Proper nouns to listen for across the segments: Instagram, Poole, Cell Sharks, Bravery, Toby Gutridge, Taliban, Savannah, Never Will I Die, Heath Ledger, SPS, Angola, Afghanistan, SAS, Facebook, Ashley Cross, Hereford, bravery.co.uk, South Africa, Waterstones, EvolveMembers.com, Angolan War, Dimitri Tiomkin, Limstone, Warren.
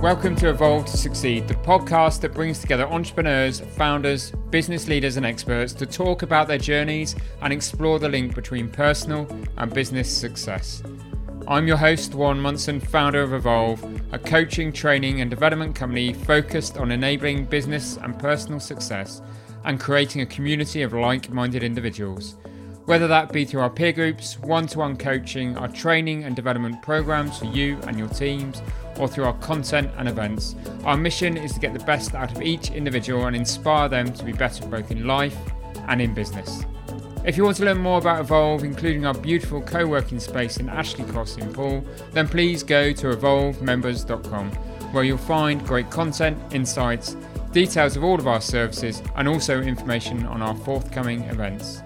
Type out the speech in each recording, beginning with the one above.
Welcome to Evolve to Succeed, the podcast that brings together entrepreneurs, founders, business leaders and experts to talk about their journeys and explore the link between personal and business success. I'm your host, Juan Munson, founder of Evolve, a coaching, training and development company focused on enabling business and personal success and creating a community of like-minded individuals. Whether that be through our peer groups, one-to-one coaching, our training and development programs for you and your teams, or through our content and events, our mission is to get the best out of each individual and inspire them to be better both in life and in business. If you want to learn more about Evolve, including our beautiful co-working space in Ashley Cross in Poole, then please go to EvolveMembers.com, where you'll find great content, insights, details of all of our services, and also information on our forthcoming events.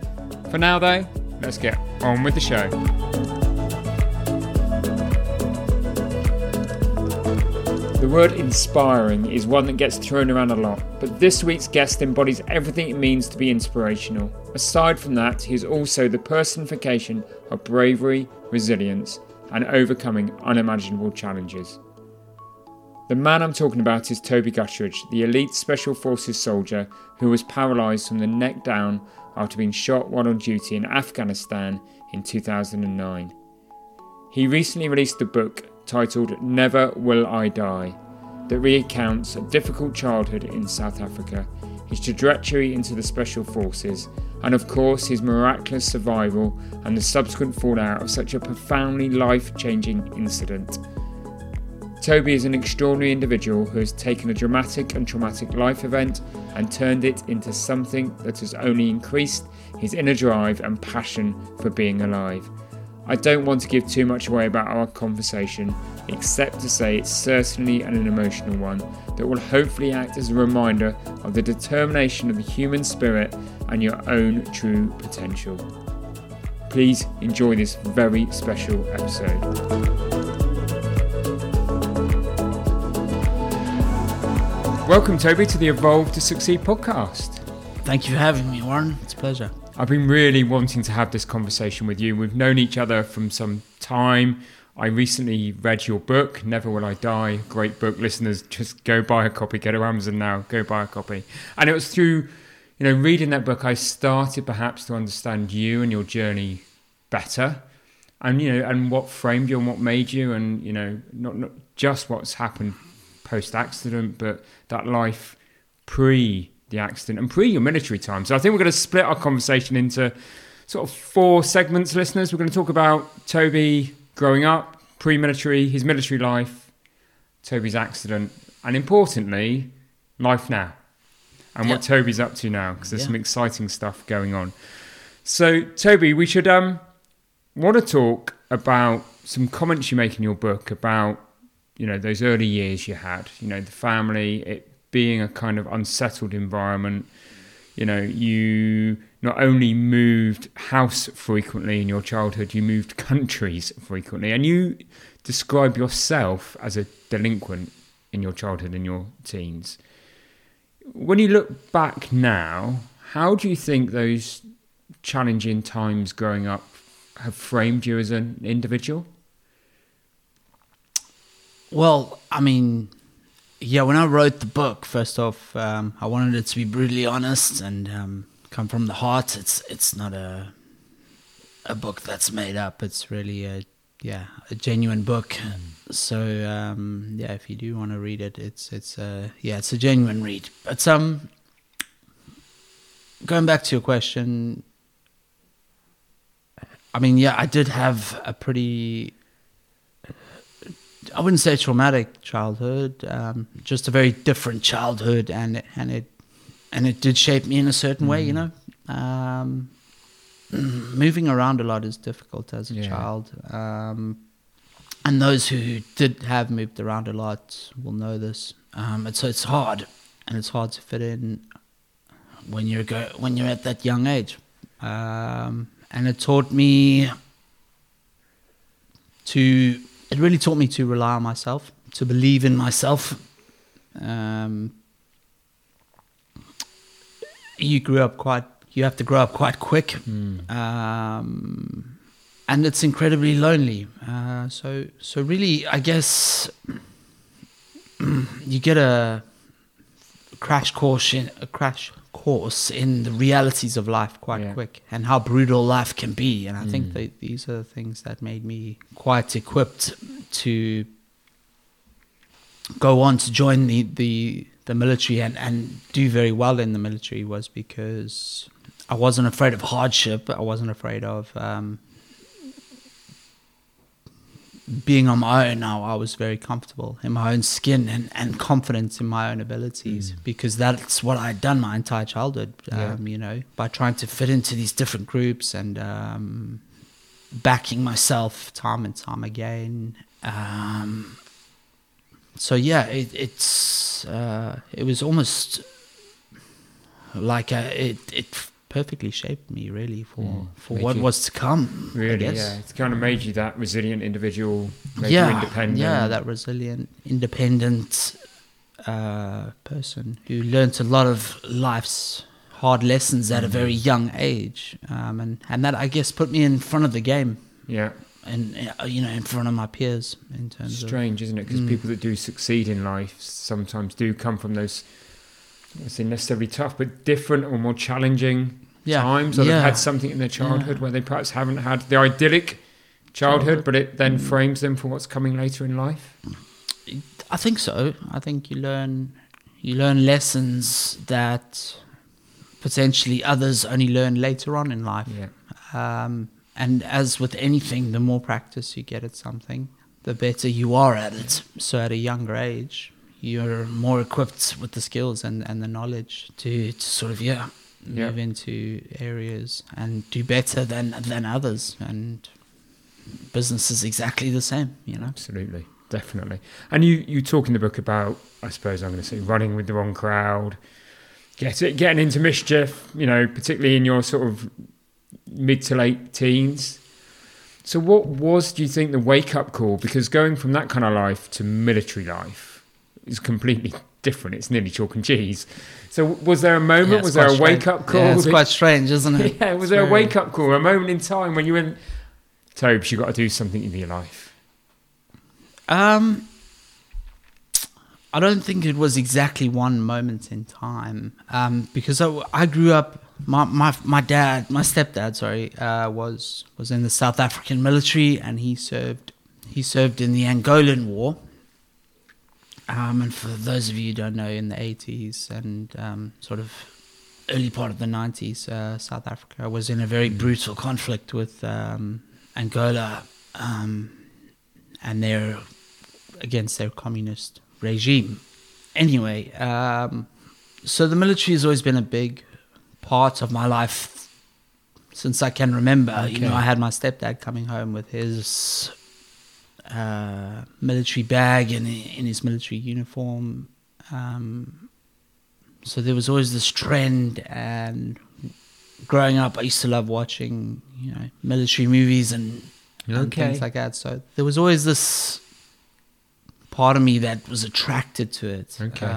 For now though, let's get on with the show. The word inspiring is one that gets thrown around a lot, but this week's guest embodies everything it means to be inspirational. Aside from that, he is also the personification of bravery, resilience, and overcoming unimaginable challenges. The man I'm talking about is Toby Gutridge, the elite Special Forces soldier who was paralysed from the neck down after being shot while on duty in Afghanistan in 2009. He recently released a book titled Never Will I Die that recounts a difficult childhood in South Africa, his trajectory into the Special Forces, and of course his miraculous survival and the subsequent fallout of such a profoundly life-changing incident. Toby is an extraordinary individual who has taken a dramatic and traumatic life event and turned it into something that has only increased his inner drive and passion for being alive. I don't want to give too much away about our conversation, except to say it's certainly an emotional one that will hopefully act as a reminder of the determination of the human spirit and your own true potential. Please enjoy this very special episode. Welcome, Toby, to the Evolve to Succeed podcast. Thank you for having me, Warren. It's a pleasure. I've been really wanting to have this conversation with you. We've known each other from some time. I recently read your book, Never Will I Die. Great book. Listeners, just go buy a copy. Go to Amazon now. Go buy a copy. And it was through, you know, reading that book, I started perhaps to understand you and your journey better. And, you know, and what framed you and what made you and, you know, not just what's happened post-accident, but that life pre the accident and pre your military time. So I think we're going to split our conversation into sort of four segments, listeners. We're going to talk about Toby growing up, pre-military, his military life, Toby's accident, and importantly, life now and what Toby's up to now, because there's some exciting stuff going on. So Toby, we should want to talk about some comments you make in your book about, you know, those early years you had, you know, the family, it being a kind of unsettled environment. You know, you not only moved house frequently in your childhood, you moved countries frequently. And you describe yourself as a delinquent in your childhood and your teens. When you look back now, how do you think those challenging times growing up have framed you as an individual? Well, I mean, yeah, when I wrote the book, first off, I wanted it to be brutally honest and come from the heart. It's not a book that's made up. It's really a genuine book. So, if you do want to read it, it's a genuine read. But going back to your question, I mean, yeah, I did have a pretty, I wouldn't say traumatic childhood, just a very different childhood, and it did shape me in a certain way, you know. Moving around a lot is difficult as a child, and those who did have moved around a lot will know this. And so it's hard, and it's hard to fit in when you're at that young age, and it taught me to. It really taught me to rely on myself, to believe in myself. You have to grow up quite quick. And it's incredibly lonely. So really, I guess you get a crash course in the realities of life quite quick, and how brutal life can be. And I think that these are the things that made me quite equipped to go on to join the military and do very well in the military, was because I wasn't afraid of hardship. I wasn't afraid of being on my own. Now I was very comfortable in my own skin and confident in my own abilities, because that's what I had done my entire childhood, you know, by trying to fit into these different groups and backing myself time and time again. So yeah, it was almost like it perfectly shaped me, really, for what was to come. Really, yeah. It's kind of made you that resilient individual, made you independent. Yeah, that resilient, independent person who learnt a lot of life's hard lessons at a very young age. And that, I guess, put me in front of the game. Yeah. And, you know, in front of my peers in terms of... Strange, isn't it? Because people that do succeed in life sometimes do come from those, I don't say necessarily tough, but different or more challenging times, or they've had something in their childhood where they perhaps haven't had the idyllic childhood, but it then frames them for what's coming later in life. I think so. I think you learn lessons that potentially others only learn later on in life. Yeah. And as with anything, the more practice you get at something, the better you are at it. So at a younger age, you're more equipped with the skills and the knowledge to sort of, move into areas and do better than others. And business is exactly the same, you know? Absolutely, definitely. And you talk in the book about, I suppose I'm going to say, running with the wrong crowd, getting into mischief, you know, particularly in your sort of mid to late teens. So what was, do you think, the wake-up call? Because going from that kind of life to military life is completely different. It's nearly chalk and cheese. So was there a moment, was there a wake-up call? Yeah, it's quite strange, isn't it? Yeah, was there a wake-up call, a moment in time when you went, Tobes, you've got to do something in your life? I don't think it was exactly one moment in time, because I grew up... My stepdad, was in the South African military, and he served in the Angolan War. And for those of you who don't know, in the 80s and sort of early part of the 90s, South Africa was in a very brutal conflict with Angola, and they're against their communist regime. Anyway, so the military has always been a big part of my life since I can remember. Okay. You know, I had my stepdad coming home with his military bag and in his military uniform. So there was always this trend, and growing up I used to love watching, you know, military movies and things like that. So there was always this part of me that was attracted to it. Okay.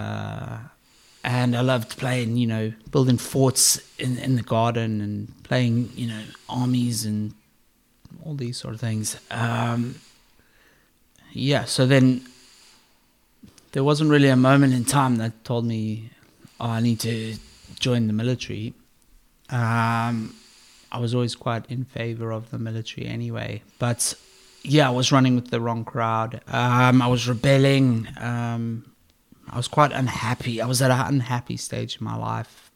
And I loved playing, you know, building forts in the garden and playing, you know, armies and all these sort of things. So then there wasn't really a moment in time that told me, oh, I need to join the military. I was always quite in favor of the military anyway. But, I was running with the wrong crowd. I was rebelling. I was quite unhappy. I was at an unhappy stage in my life,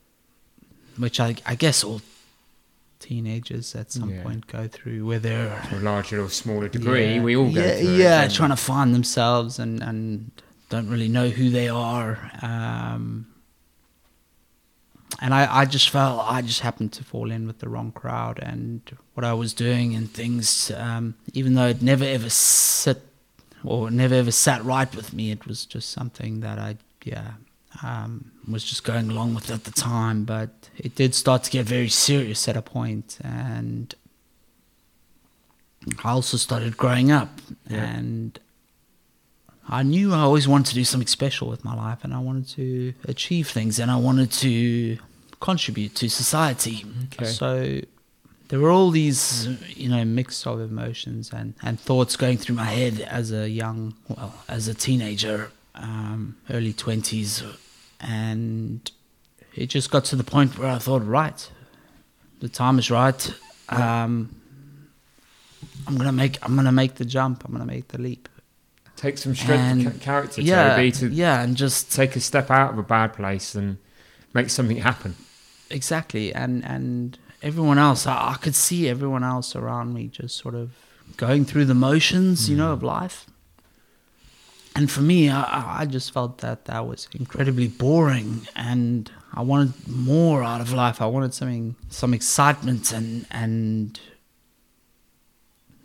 which I guess all teenagers at some point go through, whether to a larger or smaller degree, we all go through. Yeah, trying to find themselves and don't really know who they are. And I just happened to fall in with the wrong crowd and what I was doing and things, even though it never ever sat right with me. It was just something that I was just going along with at the time, but it did start to get very serious at a point. And I also started growing up, and I knew I always wanted to do something special with my life, and I wanted to achieve things, and I wanted to contribute to society. Okay. So there were all these, you know, mix of emotions and thoughts going through my head as a teenager. early 20s, and it just got to the point where I thought, right, the time is right. I'm gonna make the jump. I'm gonna make the leap. Take some strength and character, Toby, to and just take a step out of a bad place and make something happen. Exactly, and everyone else, I could see everyone else around me just sort of going through the motions, you know, of life. And for me, I just felt that was incredibly boring, and I wanted more out of life. I wanted some excitement, and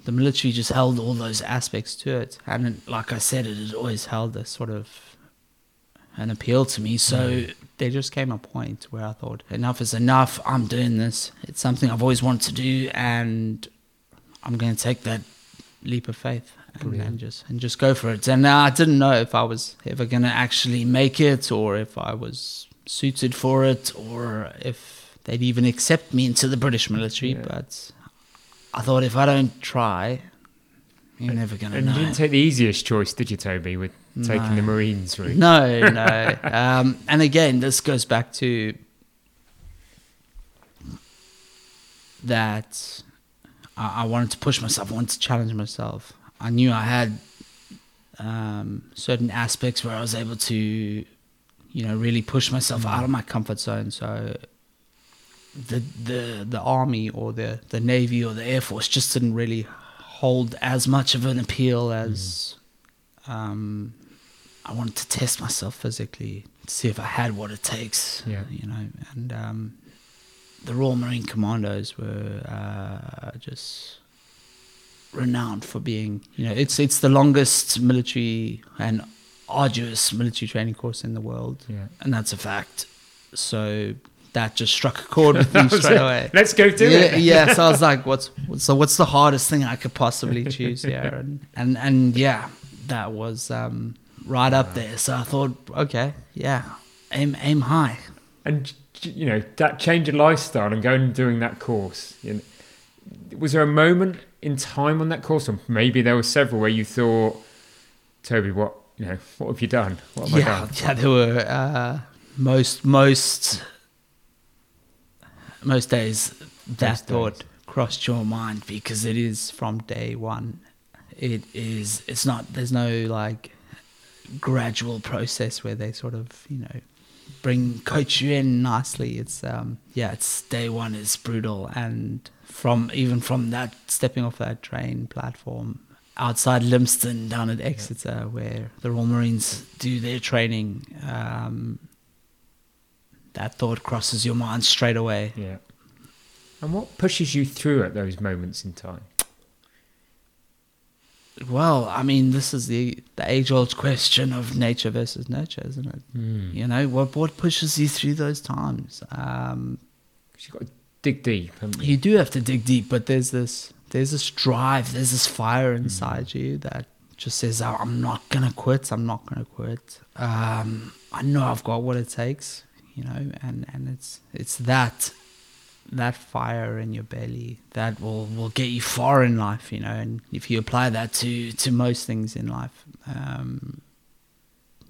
the military just held all those aspects to it. And like I said, it had always held a sort of an appeal to me. So there just came a point where I thought, enough is enough. I'm doing this. It's something I've always wanted to do, and I'm going to take that leap of faith. And just go for it. And I didn't know if I was ever going to actually make it, or if I was suited for it, or if they'd even accept me into the British military. Yeah. But I thought, if I don't try, you're never going to know. And you didn't take the easiest choice, did you, Toby, with taking the Marines route? No. And again, this goes back to that I wanted to push myself, I wanted to challenge myself. I knew I had certain aspects where I was able to, you know, really push myself out of my comfort zone. So the army or the navy or the air force just didn't really hold as much of an appeal as I wanted to test myself physically to see if I had what it takes. Yeah. You know, and the Royal Marine Commandos were just renowned for being, you know, it's the longest military and arduous military training course in the world, and that's a fact. So that just struck a chord with me straight away. Let's go do it. Yeah, so I was like, what's the hardest thing I could possibly choose here? And yeah, that was right up there. So I thought, okay, yeah, aim high. And you know, that change of lifestyle and going and doing that course. You know, was there a moment in time on that course, or maybe there were several, where you thought, Toby, what have you done? What have I done? Yeah, there were most days that thought crossed your mind, because it is from day one. There's no like gradual process where they sort of, you know, coach you in nicely. It's it's day one is brutal. And from that, stepping off that train platform outside Limstone down at Exeter, where the Royal Marines do their training, that thought crosses your mind straight away. Yeah. And what pushes you through at those moments in time? Well, I mean, this is the age-old question of nature versus nurture, isn't it? Mm. You know, what pushes you through those times? 'Cause you've got to dig deep, haven't you? You do have to dig deep, but there's this drive, there's this fire inside you that just says, oh, I'm not going to quit. I know I've got what it takes, you know, and it's that fire in your belly that will get you far in life, you know. And if you apply that to most things in life,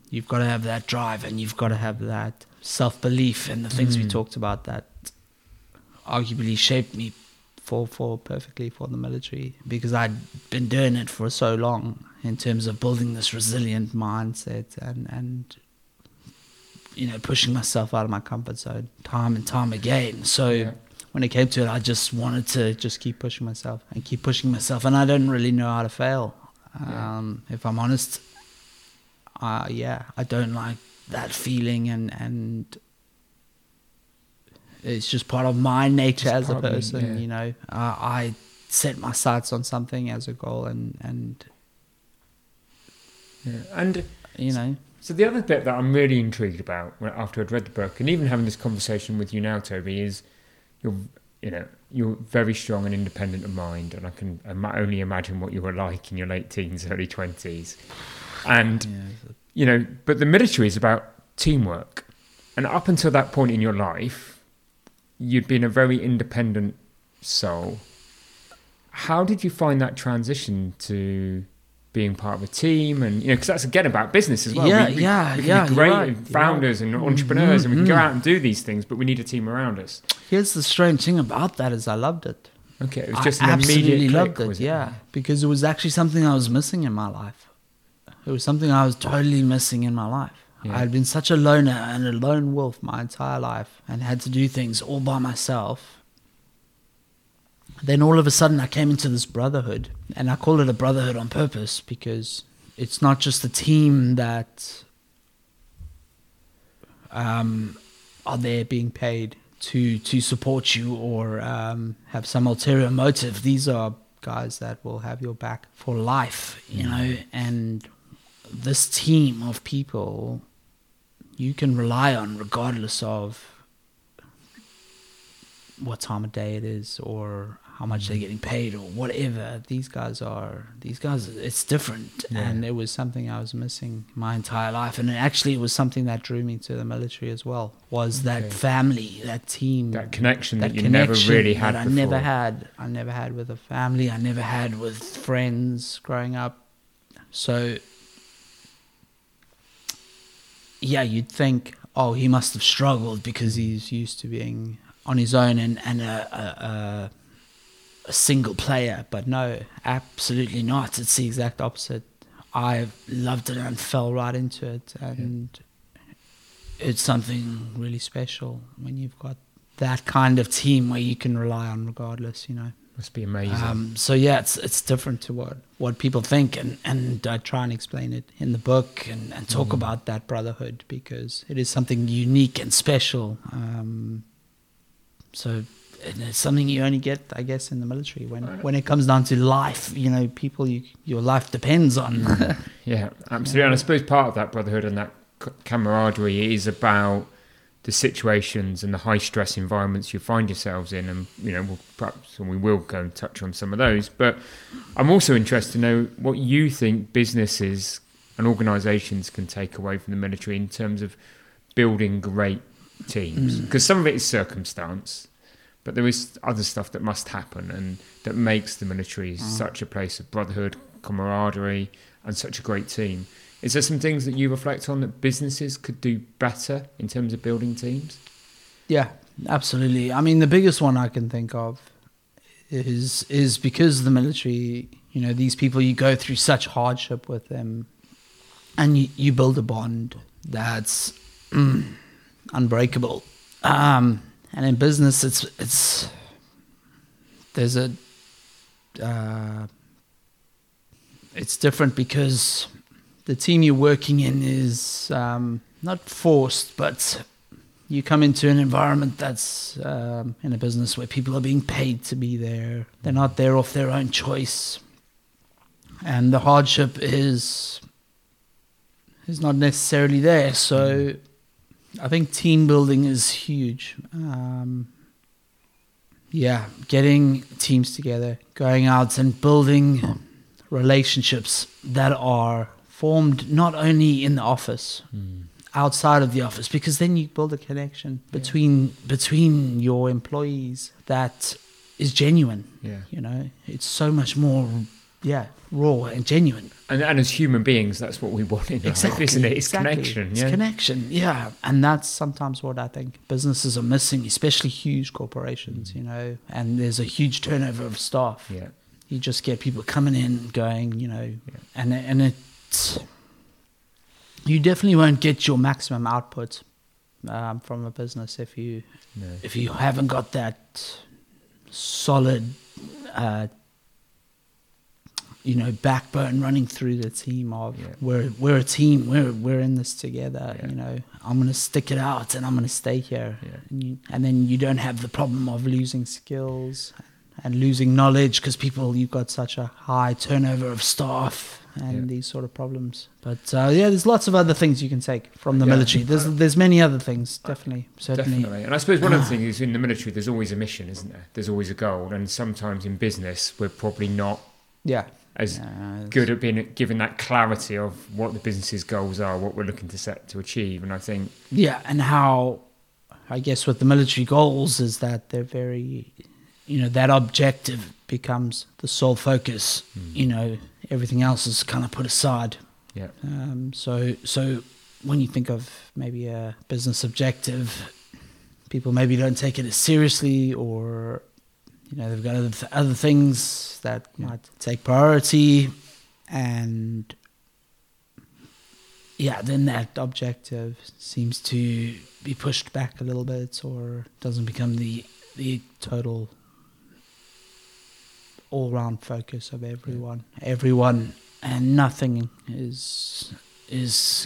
you've got to have that drive, and you've got to have that self-belief, and the things we talked about that arguably shaped me for perfectly for the military, because I'd been doing it for so long in terms of building this resilient mindset and you know, pushing myself out of my comfort zone time and time again. So when it came to it, I just wanted to just keep pushing myself. And I don't really know how to fail. If I'm honest, I don't like that feeling. And it's just part of my nature as a person, you know. I set my sights on something as a goal and you know. So the other bit that I'm really intrigued about after I'd read the book, and even having this conversation with you now, Toby, is you're very strong and independent of mind, and I can only imagine what you were like in your late teens, early 20s. And, you know, but the military is about teamwork. And up until that point in your life, you'd been a very independent soul. How did you find that transition to being part of a team, and you know, because that's again about business as well. We can be great founders and entrepreneurs, and we can go out and do these things, but we need a team around us. Here's the strange thing about that is I loved it. Okay, it was just an immediate click, loved it. Yeah, because it was actually something I was missing in my life. It was something I was totally missing in my life. Yeah. I had been such a loner and a lone wolf my entire life, and had to do things all by myself. Then all of a sudden I came into this brotherhood, and I call it a brotherhood on purpose because it's not just a team that are there being paid to support you or have some ulterior motive. These are guys that will have your back for life, you know, and this team of people you can rely on regardless of what time of day it is or how much they're getting paid or whatever. These guys, it's different. Yeah. And it was something I was missing my entire life. And it was something that drew me to the military as well, was that family, that team. That connection that you never really had before. I never had with a family. I never had with friends growing up. So, yeah, you'd think, oh, he must have struggled because he's used to being on his own and a single player, but no, absolutely not. It's the exact opposite. I loved it and fell right into it, and it's something really special when you've got that kind of team where you can rely on regardless, you know. Must be amazing. So yeah, it's different to what people think, and I try and explain it in the book and talk about that brotherhood because it is something unique and special. So it's something you only get, I guess, in the military. When it comes down to life, you know, people your life depends on. Yeah, absolutely. And I suppose part of that brotherhood and that camaraderie is about the situations and the high-stress environments you find yourselves in. And, you know, we will go and touch on some of those. But I'm also interested to know what you think businesses and organisations can take away from the military in terms of building great teams, because some of it is circumstance, but there is other stuff that must happen and that makes the military such a place of brotherhood, camaraderie, and such a great team. Is there some things that you reflect on that businesses could do better in terms of building teams? Yeah, absolutely. I mean, the biggest one I can think of is because the military, you know, these people, you go through such hardship with them, and you build a bond that's unbreakable. And in business, it's there's a it's different because the team you're working in is not forced, but you come into an environment that's in a business where people are being paid to be there. They're not there off their own choice, and the hardship is not necessarily there. So I think team building is huge. Getting teams together, going out and building relationships that are formed not only in the office, outside of the office, because then you build a connection between your employees that is genuine. Yeah. You know, it's so much more raw and genuine. And as human beings, that's what we want in life, isn't it? It's connection. It's connection, And that's sometimes what I think businesses are missing, especially huge corporations, you know, and there's a huge turnover of staff. Yeah. You just get people coming in, going, you know, and it's, you definitely won't get your maximum output from a business if you haven't got that solid backbone running through the team of we're a team, we're in this together, you know, I'm going to stick it out and I'm going to stay here. Yeah. And then you don't have the problem of losing skills and losing knowledge because you've got such a high turnover of staff and these sort of problems. But there's lots of other things you can take from the military. There's many other things, definitely. And I suppose one of the things is in the military, there's always a mission, isn't there? There's always a goal. And sometimes in business, we're probably not good at being given that clarity of what the business's goals are, what we're looking to set to achieve. And I think and how, I guess, with the military goals is that they're very, you know, that objective becomes the sole focus. You know, everything else is kind of put aside. Yeah. So when you think of maybe a business objective, people maybe don't take it as seriously, or you know, they've got other things that might take priority, and then that objective seems to be pushed back a little bit, or doesn't become the total all-round focus of everyone. Yeah. Everyone and nothing is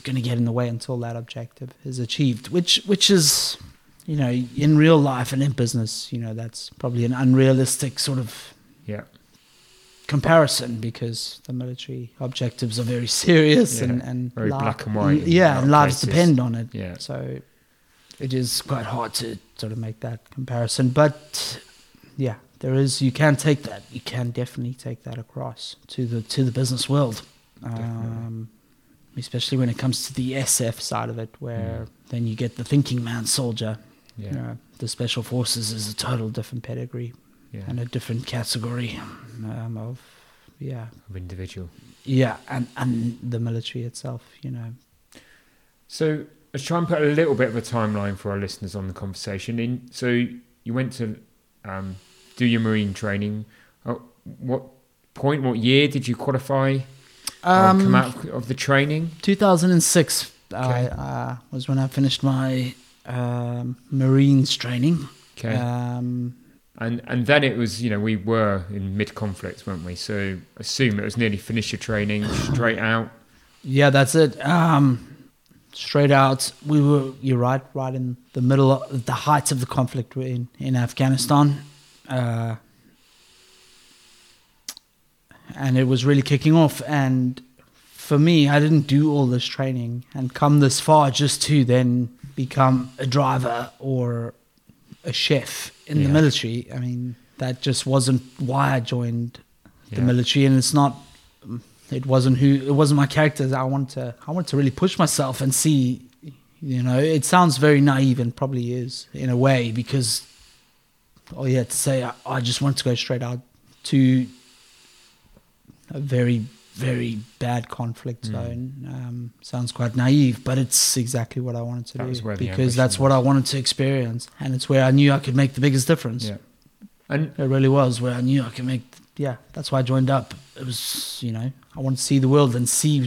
going to get in the way until that objective is achieved, which is, you know, in real life and in business, you know, that's probably an unrealistic sort of comparison, because the military objectives are very serious and very black and white. And lives depend on it. Yeah. So it is quite hard to sort of make that comparison. But yeah, there is. You can take that. You can definitely take that across to the business world. Especially when it comes to the SF side of it, where then you get the thinking man soldier. Yeah. You know, the special forces is a total different pedigree and a different category of individual. Yeah, and the military itself, you know. So let's try and put a little bit of a timeline for our listeners on the conversation. So you went to do your Marine training. What year did you qualify? Come out of the training? 2006 was when I finished my Marines training. Okay. And then it was, you know, we were in mid-conflict, weren't we? So assume it was nearly finish your training, straight out. Yeah, that's it. Straight out. We were, you're right in the middle of the height of the conflict in Afghanistan. And it was really kicking off. And for me, I didn't do all this training and come this far just to then become a driver or a chef in the military. I mean, that just wasn't why I joined the military, and it wasn't my character. I wanted to really push myself and see, you know, it sounds very naive and probably is in a way, because to say I just want to go straight out to a very, very bad conflict zone. Sounds quite naive, but it's exactly what I wanted to do, because that's what I wanted to experience, and it's where I knew I could make the biggest difference. Yeah. And it really was where I knew I could make. That's why I joined up. It was, you know, I wanted to see the world and see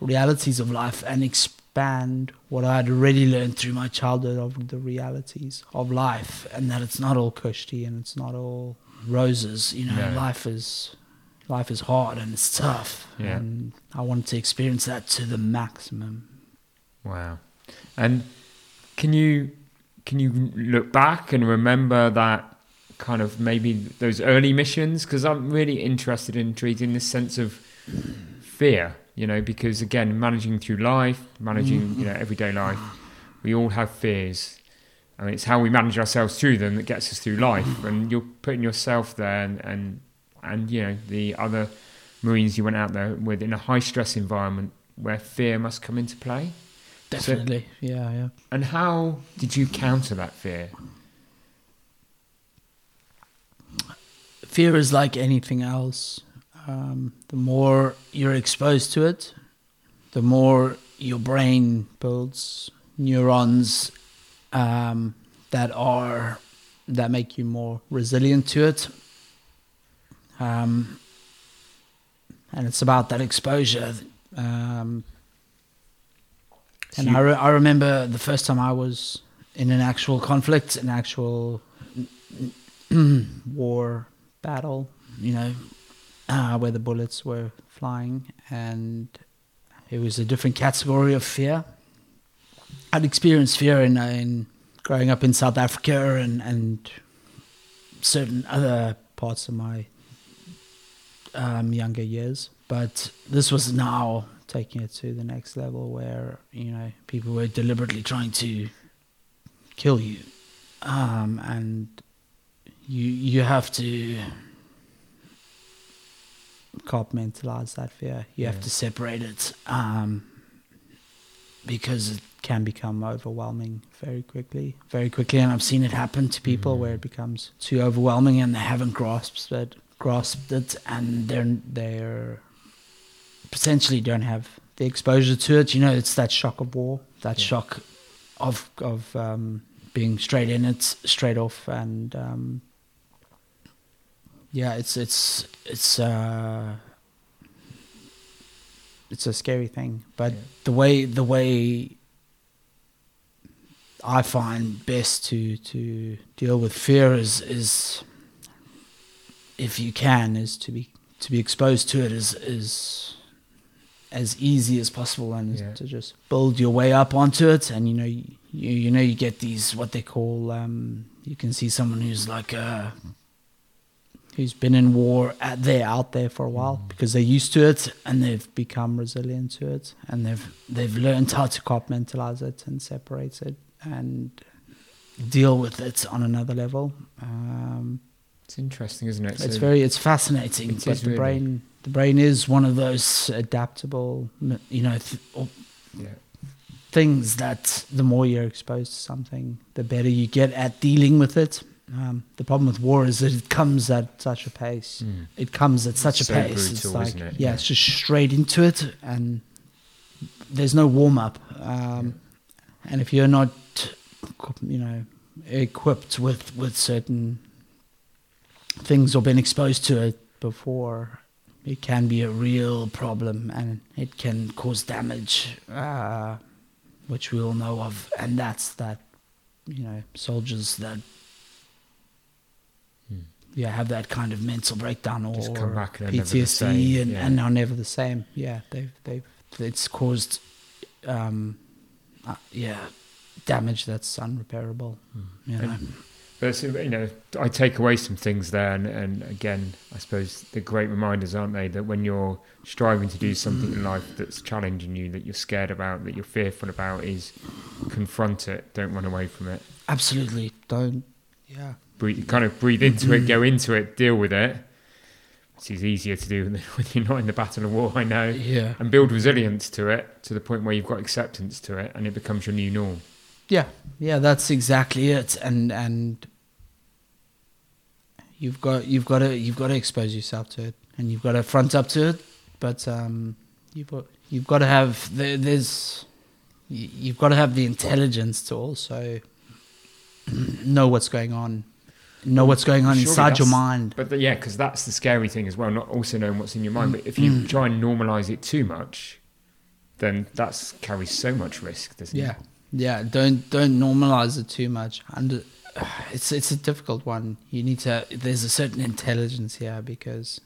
realities of life and expand what I had already learned through my childhood of the realities of life, and that it's not all cushy and it's not all roses. You know, Life is hard and it's tough, and I wanted to experience that to the maximum. Wow! And can you look back and remember that kind of maybe those early missions? Because I'm really intrigued in this sense of fear. You know, because again, managing you know, everyday life, we all have fears. I mean, it's how we manage ourselves through them that gets us through life. And you're putting yourself there, and you know, the other Marines you went out there with, in a high stress environment where fear must come into play. Definitely, yeah. And how did you counter that fear? Fear is like anything else. The more you're exposed to it, the more your brain builds neurons that make you more resilient to it. And it's about that exposure. And I remember the first time I was in an actual conflict, an actual war battle, you know, where the bullets were flying, and it was a different category of fear. I'd experienced fear in growing up in South Africa and certain other parts of my younger years, but this was now taking it to the next level, where, you know, people were deliberately trying to kill you, and you have to compartmentalize that fear. You have to separate it, because it can become overwhelming very quickly, and I've seen it happen to people where it becomes too overwhelming and they haven't grasped it. grasped it, and they're potentially don't have the exposure to it. You know, it's that shock of war, that shock of being straight in it, straight off, and it's a scary thing. But the way I find best to deal with fear is if you can, is to be exposed to it is as easy as possible, and to just build your way up onto it. And you know you get these, what they call, you can see someone who's like who's been in war out there for a while, because they're used to it and they've become resilient to it, and they've learned how to compartmentalize it and separate it and deal with it on another level. It's interesting, isn't it? It's it's fascinating. It is, really. The brain is one of those adaptable, things that the more you're exposed to something, the better you get at dealing with it. The problem with war is that it comes at such a pace. Brutal, it's like, isn't it? Yeah, it's just straight into it, and there's no warm up. And if you're not, equipped with certain things or been exposed to it before, it can be a real problem, and it can cause damage, which we all know of. And that's that, soldiers that have that kind of mental breakdown or PTSD and are never the same. Yeah, it's caused damage that's unrepairable. I take away some things there, and again, I suppose they're great reminders, aren't they, that when you're striving to do something in life that's challenging you, that you're scared about, that you're fearful about, is confront it, don't run away from it. Absolutely, don't, breathe into it, go into it, deal with it, which is easier to do when you're not in the battle of war, I know, and build resilience to it, to the point where you've got acceptance to it, and it becomes your new norm. Yeah, that's exactly it, and you've got to expose yourself to it, and you've got to front up to it. But you've got to have the intelligence to also know what's going on inside your mind. But because that's the scary thing as well, not also knowing what's in your mind. But if you try and normalize it too much, then that carries so much risk, doesn't it? Yeah, don't normalize it too much. And it's a difficult one. You need to. There's a certain intelligence here, because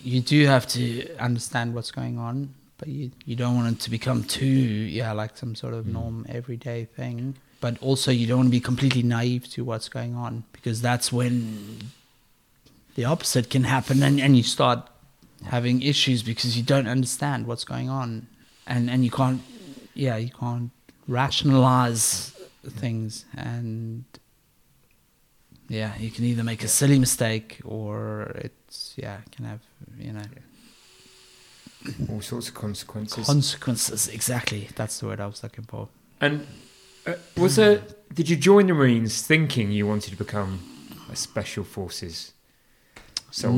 you do have to understand what's going on, but you don't want it to become too like some sort of norm everyday thing. But also you don't want to be completely naive to what's going on, because that's when the opposite can happen, and you start having issues because you don't understand what's going on, and you can't rationalize things, and you can either make a silly mistake, or it's it can have all sorts of consequences. Exactly, that's the word I was looking for. And did you join the Marines thinking you wanted to become a special forces soldier?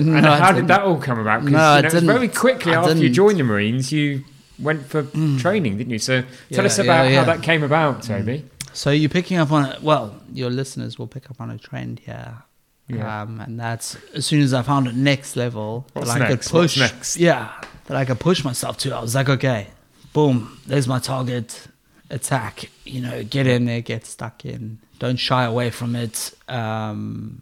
No, and how did that all come about? Because very quickly after you joined the Marines, you went for training, didn't you? So tell us about how that came about, Toby. So you're picking up on it. Well, your listeners will pick up on a trend here. Yeah. And that's as soon as I found it next level that I could push myself to. I was like, okay, boom, there's my target. Attack, get in there, get stuck in. Don't shy away from it. And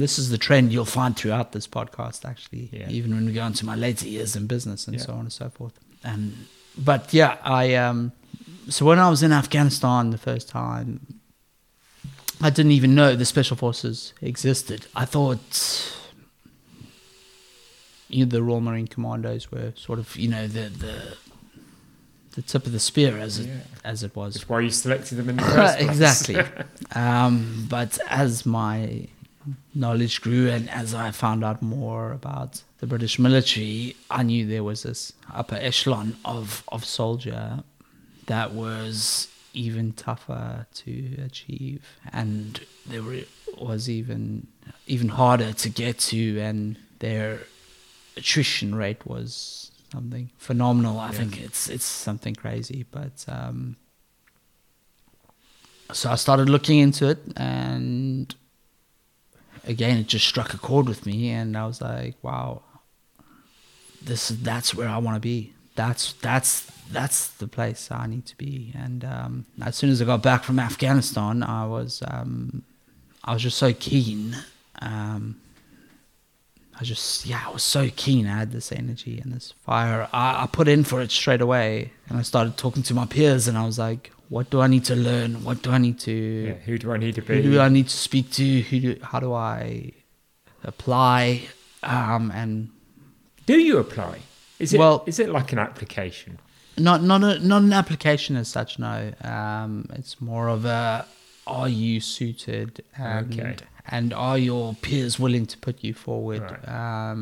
this is the trend you'll find throughout this podcast, actually, even when we go into my later years in business and so on and so forth. So when I was in Afghanistan the first time, I didn't even know the special forces existed. I thought the Royal Marine Commandos were sort of, the tip of the spear as it was. That's why you selected them in the first place. Exactly. But as my knowledge grew and as I found out more about the British military, I knew there was this upper echelon of soldier that was even tougher to achieve. And there was even even harder to get to, and their attrition rate was something phenomenal. I think it's something crazy. But so I started looking into it, and again, it just struck a chord with me, and I was like, wow, that's where I want to be. That's the place I need to be. And as soon as I got back from Afghanistan, I was just so keen. I was so keen. I had this energy and this fire. I put in for it straight away, and I started talking to my peers, and I was like, what do I need to learn? What do I need to... Yeah, who do I need to be? Who do I need to speak to? How do I apply? And do you apply? Is it like an application? Not an application as such, no. It's more of a, are you suited? And are your peers willing to put you forward? Right.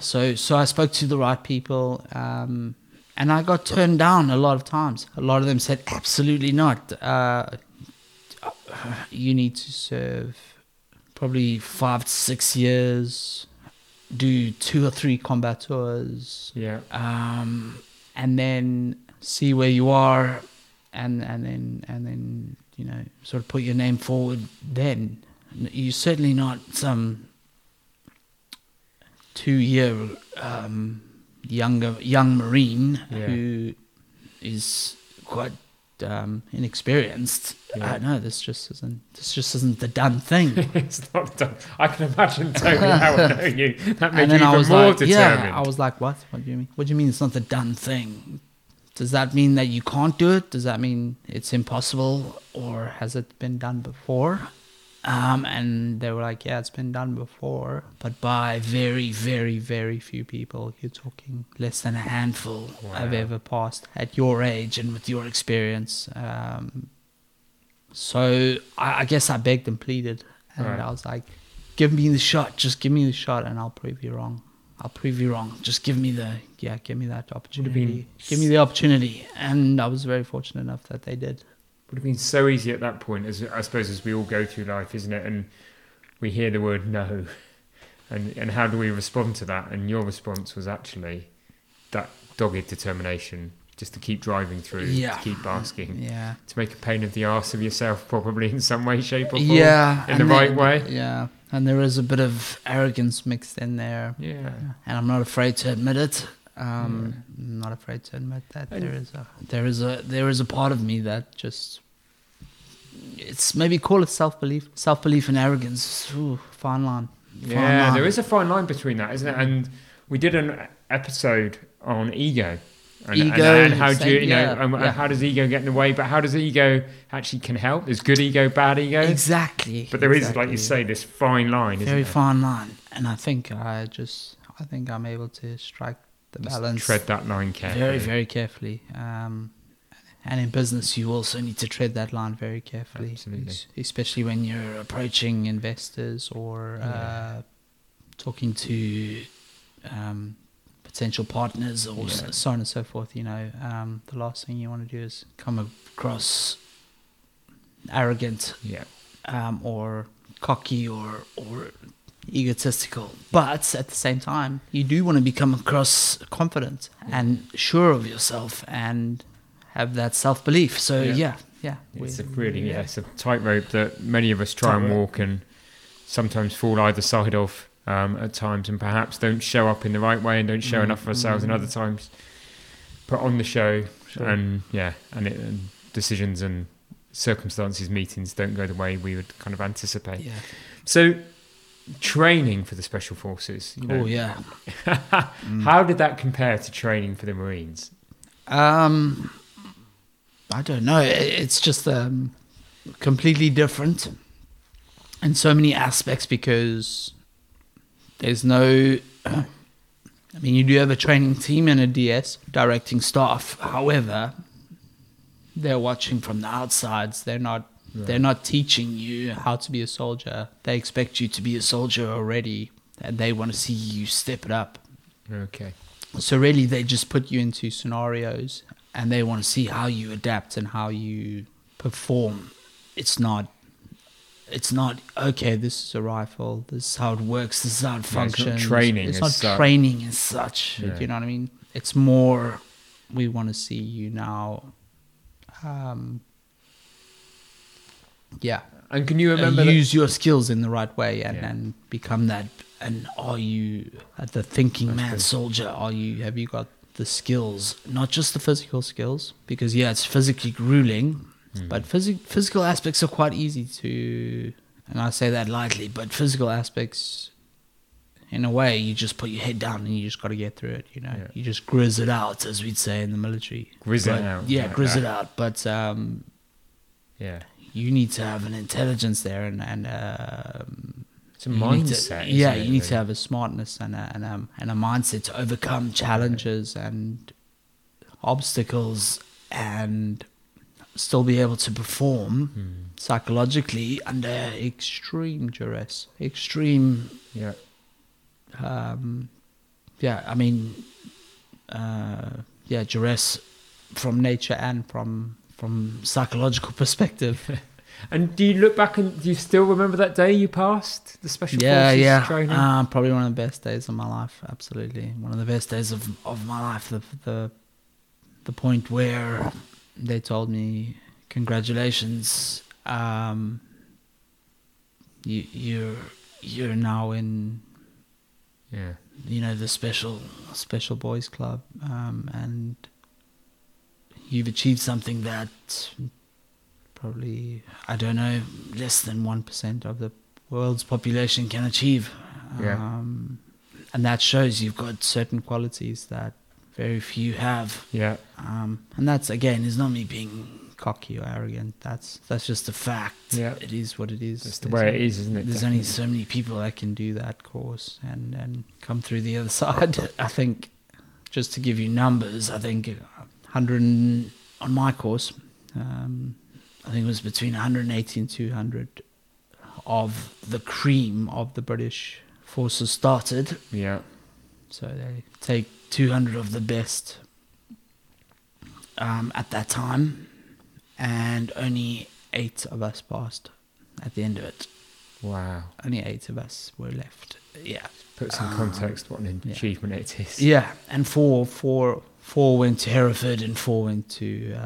So I spoke to the right people, and I got turned down a lot of times. A lot of them said, absolutely not. You need to serve probably 5 to 6 years, do 2 or 3 combat tours, and then see where you are. And then sort of put your name forward. Then you're certainly not some 2-year young Marine who is quite inexperienced. No, this just isn't the done thing. It's not done. I can imagine, Toby, how I know you. That made you even more determined. I was like, what? What do you mean? What do you mean it's not the done thing? Does that mean that you can't do it? Does that mean it's impossible, or has it been done before? And they were like, yeah, it's been done before, but by very, very, very few people. You're talking less than a handful have ever passed at your age and with your experience. So I guess I begged and pleaded, and I was like, give me the shot, just give me the shot, and I'll prove you wrong. Just give me that opportunity. Give me the opportunity. And I was very fortunate enough that they did. Would have been so easy at that point, as I suppose, as we all go through life, isn't it? And we hear the word no, and how do we respond to that? And your response was actually that dogged determination, just to keep driving through, to keep asking, to make a pain of the arse of yourself, probably in some way, shape, or form, in the right way. Yeah. And there is a bit of arrogance mixed in there. Yeah. And I'm not afraid to admit it. I'm not afraid to admit that there is a part of me that just, it's maybe call it self-belief and arrogance. Ooh, fine line. There is a fine line between that, isn't it? And we did an episode on ego. And how do how does ego get in the way? But how does ego actually can help? There's good ego, bad ego. Exactly. But there is, like you say, this fine line. Very fine line. And I think I'm able to strike the balance. Just tread that line carefully. Very, very carefully. And in business, you also need to tread that line very carefully. Absolutely. Especially when you're approaching investors or talking to potential partners or so on and so forth. The last thing you want to do is come across arrogant or cocky or egotistical, but at the same time you do want to become across confident and sure of yourself and have that self-belief. So it's a tightrope that many of us try and walk, and sometimes fall either side of at times, and perhaps don't show up in the right way and don't show enough of ourselves, and other times put on the show, and decisions and circumstances, meetings don't go the way we would kind of anticipate. So training for the Special Forces, how did that compare to training for the Marines? I don't know, it's just completely different in so many aspects, because there's no, I mean, you do have a training team and a DS, directing staff. However, they're watching from the outsides. They're not teaching you how to be a soldier. They expect you to be a soldier already, and they want to see you step it up. Okay. So really, they just put you into scenarios, and they want to see how you adapt and how you perform it's not okay, this is a rifle, this is how it works, this is how it functions. It's not training, as such. Yeah. You know what I mean? It's more, we want to see you now. Yeah. And can you remember use your skills in the right way and become that? And are you the thinking man soldier? Have you got the skills? Not just the physical skills, because it's physically grueling. But physical aspects are quite easy to, and I say that lightly, but physical aspects, in a way, you just put your head down and you just got to get through it, you know. Yeah. You just grizz it out, as we'd say in the military. Yeah, like grizz it out. But you need to have an intelligence there and it's a mindset. You need to have a smartness and a mindset to overcome challenges and obstacles and still be able to perform psychologically under extreme duress, duress from nature and from psychological perspective. And do you look back and do you still remember that day you passed the special forces training? Probably one of the best days of my life. Absolutely, one of the best days of my life. The point where they told me, congratulations, you're now in, the special boys club, and you've achieved something that probably, I don't know, less than 1% of the world's population can achieve. And that shows you've got certain qualities that very few have. And that's, again, is not me being cocky or arrogant. That's just a fact. It is what it is. It's the way it is, isn't it? There's only so many people that can do that course and come through the other side. I think, just to give you numbers, I think 100 on my course, I think it was between 180 and 200 of the cream of the British forces started. So they take 200 of the best at that time, and only 8 of us passed at the end of it. Wow. Only 8 of us were left. Put some context, what an achievement it is. And four went to Hereford and 4 went to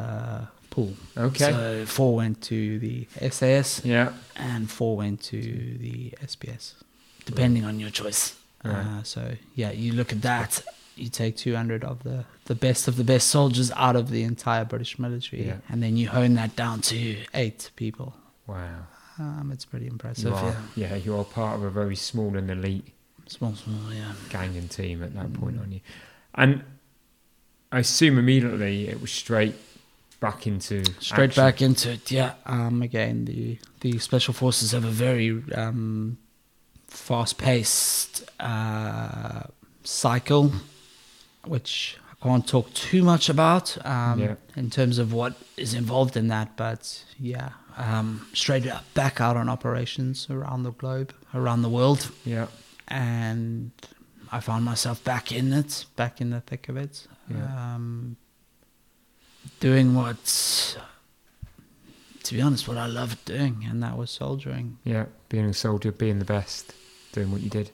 Poole. Okay. So 4 went to the SAS and 4 went to the SPS, depending on your choice. You look at that. You take 200 of the best of the best soldiers out of the entire British military, and then you hone that down to 8 people. Wow, it's pretty impressive. You are part of a very small and elite, gang and team at that point, aren't you? And I assume immediately it was straight back into it. Again, the special forces have a very fast-paced cycle, which I can't talk too much about in terms of what is involved in that, but straight back out on operations around the globe, around the world, and I found myself back in the thick of it, doing to be honest, what I loved doing, and that was soldiering. Being a soldier, being the best, doing what you did.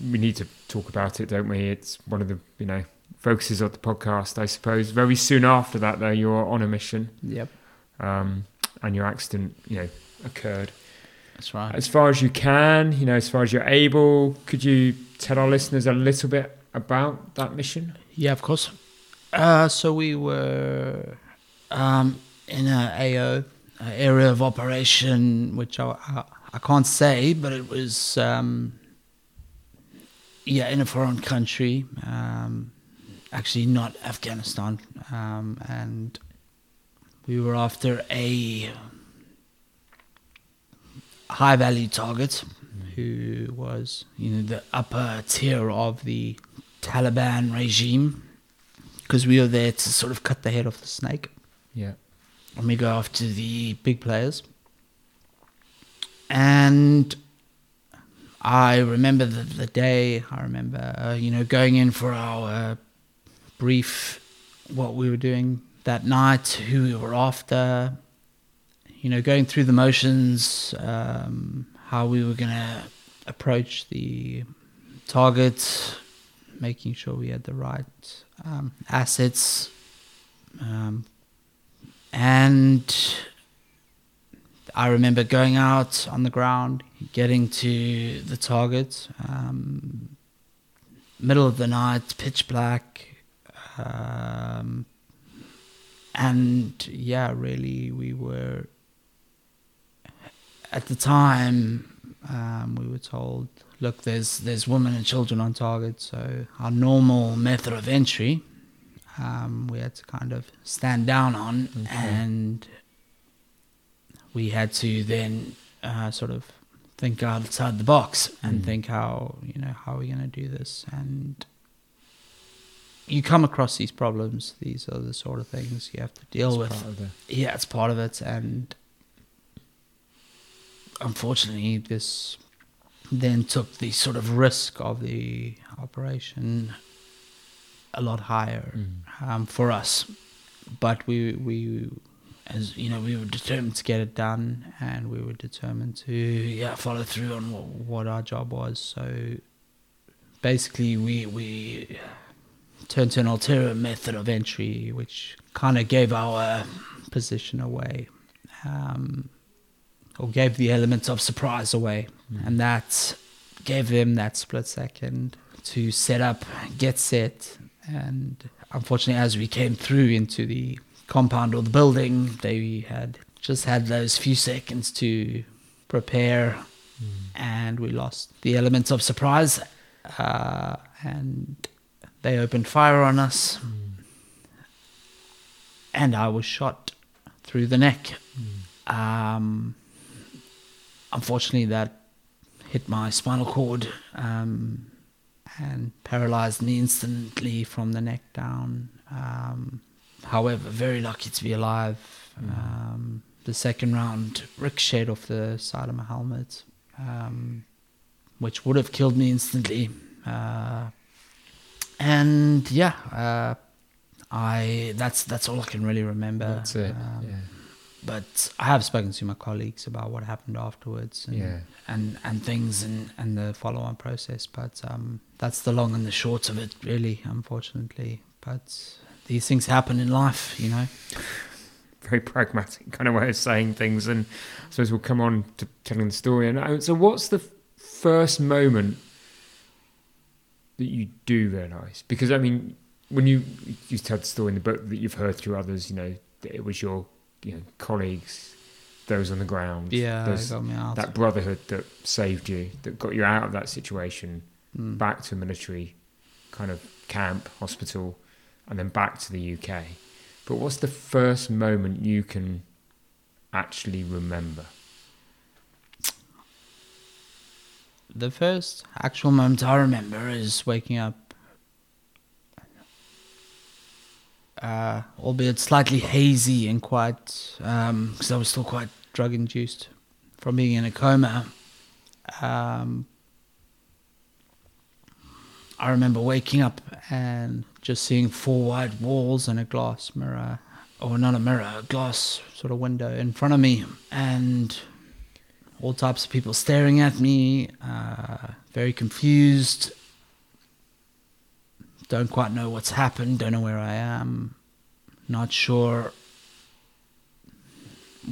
We need to talk about it, don't we? It's one of the focuses of the podcast, I suppose. Very soon after that, though, you're on a mission. And your accident, occurred. That's right. As far as you can, as far as you're able, could you tell our listeners a little bit about that mission? Yeah, of course. So we were in an area of operation, which I can't say, but it was, in a foreign country, actually not Afghanistan. And we were after a high-value target who was, the upper tier of the Taliban regime, because we were there to sort of cut the head off the snake. And we go after the big players. And I remember the day, I remember, going in for our brief, what we were doing that night, who we were after, you know, going through the motions, how we were going to approach the target, making sure we had the right assets. And I remember going out on the ground, getting to the target, middle of the night, pitch black. And yeah, really, we were, at the time, we were told, look, there's women and children on target. So our normal method of entry, we had to kind of stand down on, okay. And we had to then sort of think outside the box and think how are we going to do this? And you come across these problems. These are the sort of things you have to deal with. Yeah, it's part of it. And unfortunately, this then took the sort of risk of the operation a lot higher for us. But we, as you know, we were determined to get it done, and we were determined to follow through on what our job was. So basically, we turned to an ulterior method of entry, which kind of gave our position away, or gave the element of surprise away. And that gave them that split second to set up, get set. And unfortunately, as we came through into the compound or the building, they had just had those few seconds to prepare, and we lost the element of surprise. And they opened fire on us, and I was shot through the neck. Unfortunately, that hit my spinal cord and paralyzed me instantly from the neck down. However, very lucky to be alive. The second round ricocheted off the side of my helmet, which would have killed me instantly. That's all I can really remember. That's it. But I have spoken to my colleagues about what happened afterwards and things and the follow-on process. But that's the long and the short of it, really, unfortunately. But these things happen in life, you know. Very pragmatic kind of way of saying things. And I suppose we'll come on to telling the story. And so what's the first moment that you do realise? Because, I mean, when you tell the story in the book that you've heard through others, you know, that it was your... you know, colleagues, those on the ground, got me out. That brotherhood that saved you, that got you out of that situation, back to a military kind of camp, hospital, and then back to the UK. But what's the first moment you can actually remember? The first actual moment I remember is waking up, albeit slightly hazy and quite, because I was still quite drug-induced from being in a coma. I remember waking up and just seeing four wide walls and a glass mirror, or not a mirror, a glass sort of window in front of me, and all types of people staring at me, very confused. Don't quite know what's happened, don't know where I am, not sure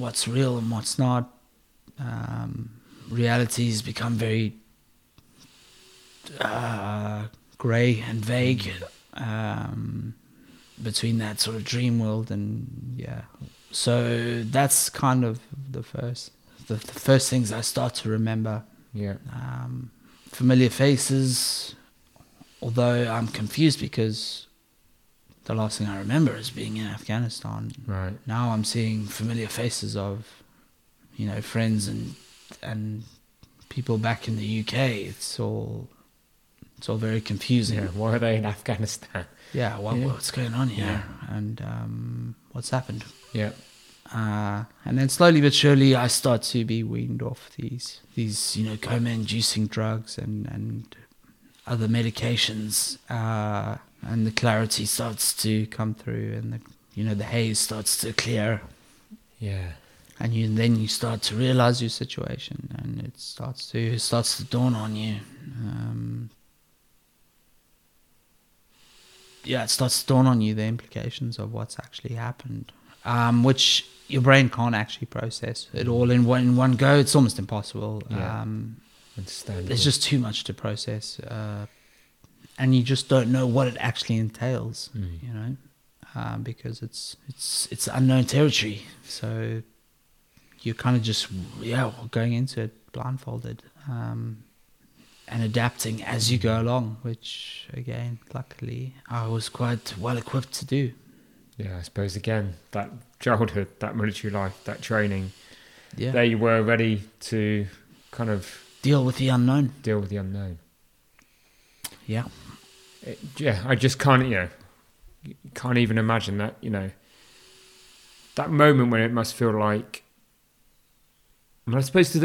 what's real and what's not. Reality's become very grey and vague between that sort of dream world and So that's kind of the first things I start to remember. Familiar faces. Although I'm confused because the last thing I remember is being in Afghanistan. Right. Now I'm seeing familiar faces of, you know, friends and people back in the UK. It's all very confusing. Yeah. Why are they in Afghanistan? Yeah. What's going on here? Yeah. And what's happened? Yeah. And then slowly but surely, I start to be weaned off these coma-inducing drugs and other medications, and the clarity starts to come through, and the you know, the haze starts to clear. Yeah. And then you start to realize your situation, and it starts to dawn on you. It starts to dawn on you the implications of what's actually happened, which your brain can't actually process it all in one go. It's almost impossible. Yeah. There's just too much to process, and you just don't know what it actually entails. Mm. You know, because it's unknown territory. So you're kind of just going into it blindfolded, and adapting as you go along, which again, luckily, I was quite well equipped to do. Yeah, I suppose again, that childhood, that military life, that training, there you were ready to kind of deal with the unknown. Yeah. I just can't even imagine that, you know, that moment when it must feel like, I suppose it's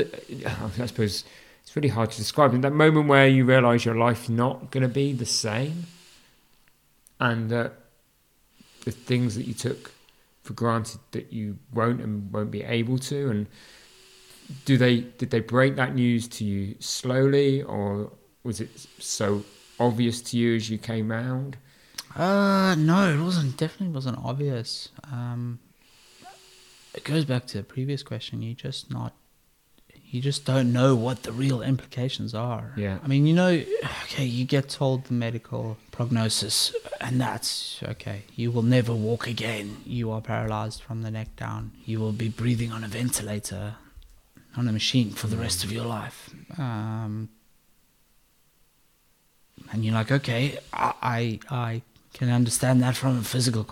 really hard to describe. In that moment where you realise your life's not going to be the same, and that the things that you took for granted that you won't be able to, and did they break that news to you slowly, or was it so obvious to you as you came round? No, it wasn't. Definitely wasn't obvious. It goes back to the previous question. You just don't know what the real implications are. Yeah. I mean, you get told the medical prognosis, and that's okay. You will never walk again. You are paralyzed from the neck down. You will be breathing on a ventilator, on a machine for the rest of your life. And you're like, okay, I can understand that from a physical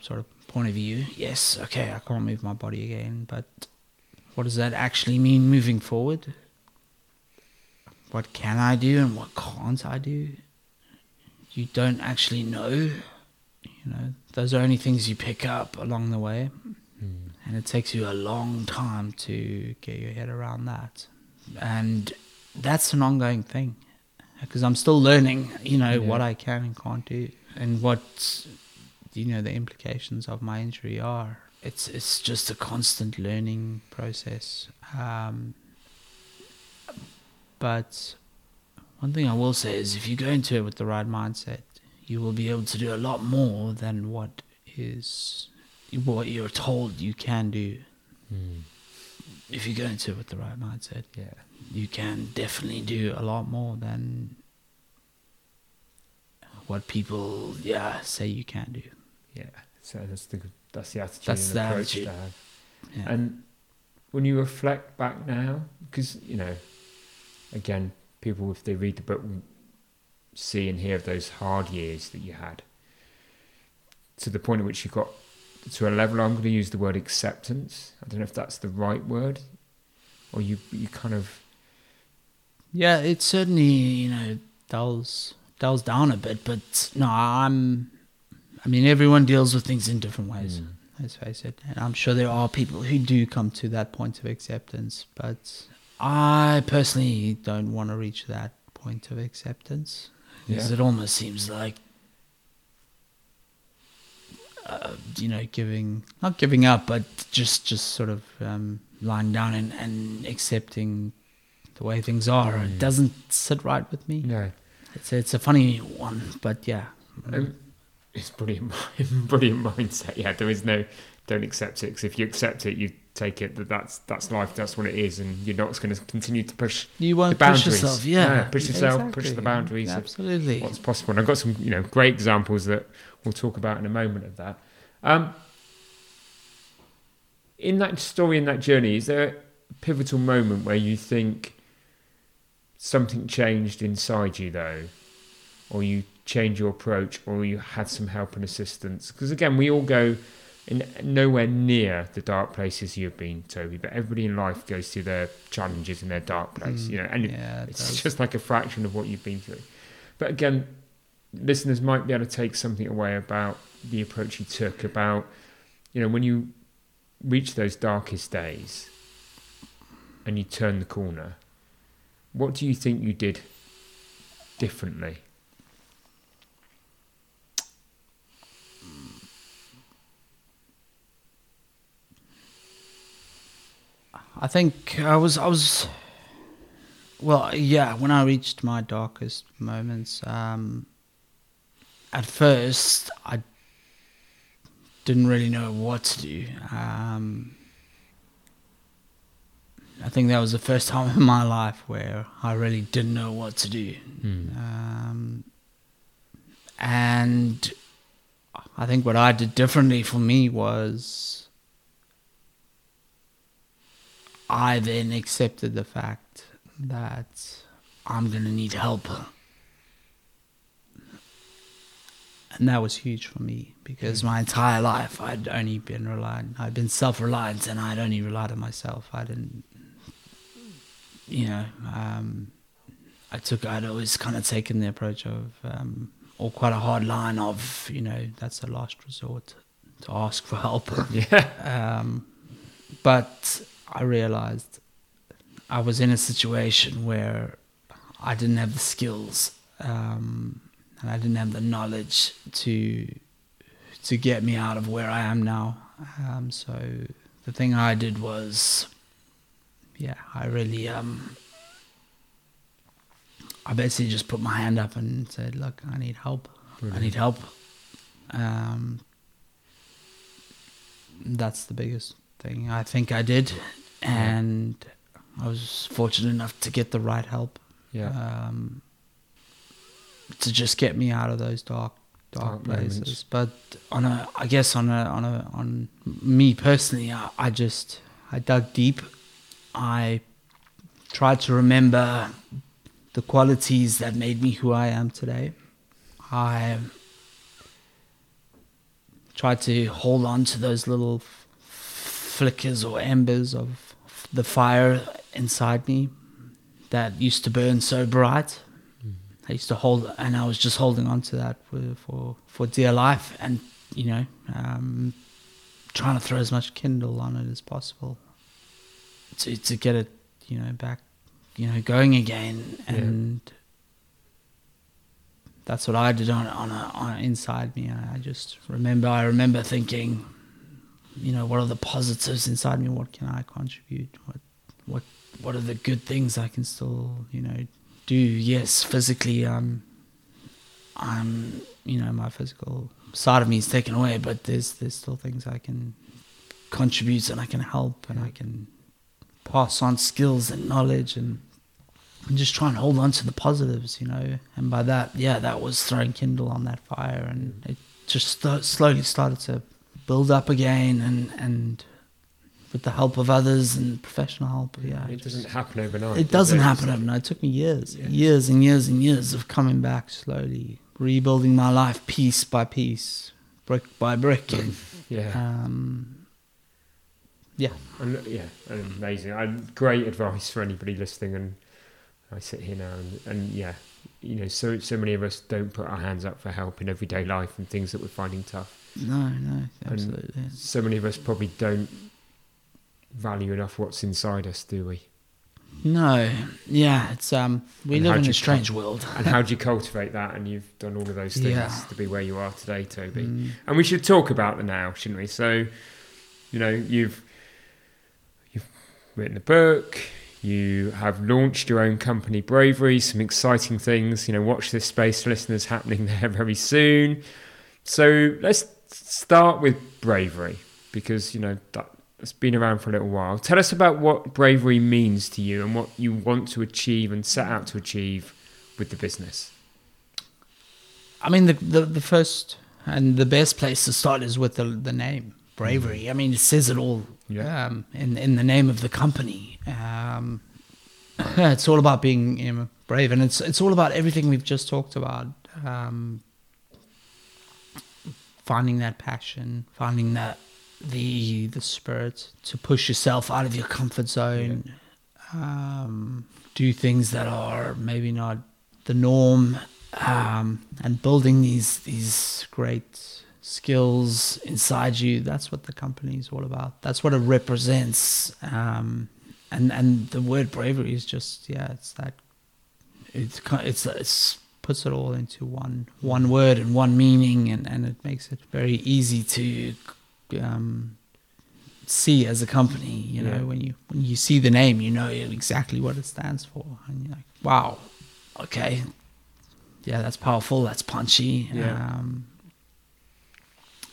sort of point of view. Yes, okay, I can't move my body again, but what does that actually mean moving forward? What can I do and what can't I do? You don't actually know. You know, those are only things you pick up along the way. Mm. And it takes you a long time to get your head around that. And that's an ongoing thing, because I'm still learning, what I can and can't do, and what, the implications of my injury are. It's just a constant learning process. But one thing I will say is, if you go into it with the right mindset, you will be able to do a lot more than what you're told you can do. Mm. If you go into it with the right mindset, you can definitely do a lot more than what people say you can do. Yeah, so that's the attitude. That's the approach to have. Yeah. And when you reflect back now, because, again, people, if they read the book, will see and hear of those hard years that you had, to the point at which you got to a level, I'm going to use the word acceptance. I don't know if that's the right word, or you kind of... Yeah, it certainly, dulls down a bit, but no, everyone deals with things in different ways, let's face it. And I'm sure there are people who do come to that point of acceptance, but I personally don't want to reach that point of acceptance, because it almost seems like, not giving up, but just sort of lying down and accepting the way things are. It doesn't sit right with me. No. It's a funny one, but yeah. It's brilliant mindset. Yeah, there is no, don't accept it, because if you accept it, you take it that's life, that's what it is, and you're not going to continue to push. You won't the push yourself. Yeah, push yourself, exactly. Push the boundaries. Yeah, absolutely, of what's possible. And I've got some, great examples that we'll talk about in a moment of that. In that story, in that journey, is there a pivotal moment where you think something changed inside you, though, or you change your approach, or you had some help and assistance? Because again, we all go in nowhere near the dark places you've been, Toby, but everybody in life goes through their challenges and their dark place, and it's just like a fraction of what you've been through. But again, listeners might be able to take something away about the approach you took, about, when you reach those darkest days and you turn the corner, what do you think you did differently? I think I was well, yeah, when I reached my darkest moments, at first I didn't really know what to do. I think that was the first time in my life where I really didn't know what to do. And I think what I did differently for me was I then accepted the fact that I'm going to need help. And that was huge for me because my entire life I'd only been reliant. I'd been self-reliant and I'd only relied on myself. I didn't, you know, I'd always kind of taken the approach of, or quite a hard line of, you know, that's the last resort to ask for help. Yeah. But I realized I was in a situation where I didn't have the skills, and I didn't have the knowledge to get me out of where I am now. So the thing I did was, yeah, I really, I basically just put my hand up and said, look, I need help. Brilliant. I need help. That's the biggest thing I think I did. And I was fortunate enough to get the right help. Yeah. To just get me out of those dark places. Moments. But on me personally, I dug deep. I tried to remember the qualities that made me who I am today. I tried to hold on to those little flickers or embers of the fire inside me that used to burn so bright. I used to hold, and I was just holding on to that for dear life, and, you know, trying to throw as much kindle on it as possible to get it, you know, back, you know, going again. And that's what I did on inside me. I just remember thinking, you know, what are the positives inside me? What can I contribute? What are the good things I can still, you know, do? Yes, physically, I'm, you know, my physical side of me is taken away, but there's still things I can contribute and I can help and I can pass on skills and knowledge, and just try and hold on to the positives, you know. And by that, yeah, that was throwing kindle on that fire, and it just slowly started to build up again, and with the help of others and professional help. Yeah, it doesn't happen overnight. It doesn't happen overnight. It took me years, years and years and years of coming back slowly, rebuilding my life piece by piece, brick by brick. Amazing. Great advice for anybody listening. And I sit here now and yeah, you know, so many of us don't put our hands up for help in everyday life and things that we're finding tough. No, absolutely. And so many of us probably don't value enough what's inside us, do we? No. Yeah, it's we live in a strange world. And how do you cultivate that? And you've done all of those things to be where you are today, Toby. And we should talk about the now, shouldn't we? So, you know, you've written a book, you have launched your own company, Bravery, some exciting things, you know, watch this space, listeners, happening there very soon. So let's start with Bravery, because, you know, that's been around for a little while. Tell us about what Bravery means to you and what you want to achieve and set out to achieve with the business. I mean, the first and the best place to start is with the name. Bravery. I mean, it says it all. Yeah. In the name of the company, it's all about being, you know, brave, and it's all about everything we've just talked about. Finding that passion, finding that the spirit to push yourself out of your comfort zone, do things that are maybe not the norm, and building these great skills inside you. That's what the company is all about. That's what it represents. And the word bravery is just, yeah, it's that, it's puts it all into one word and one meaning, and it makes it very easy to see as a company, you know, when you see the name, you know exactly what it stands for, and you're like, wow, okay, yeah, that's powerful, that's punchy.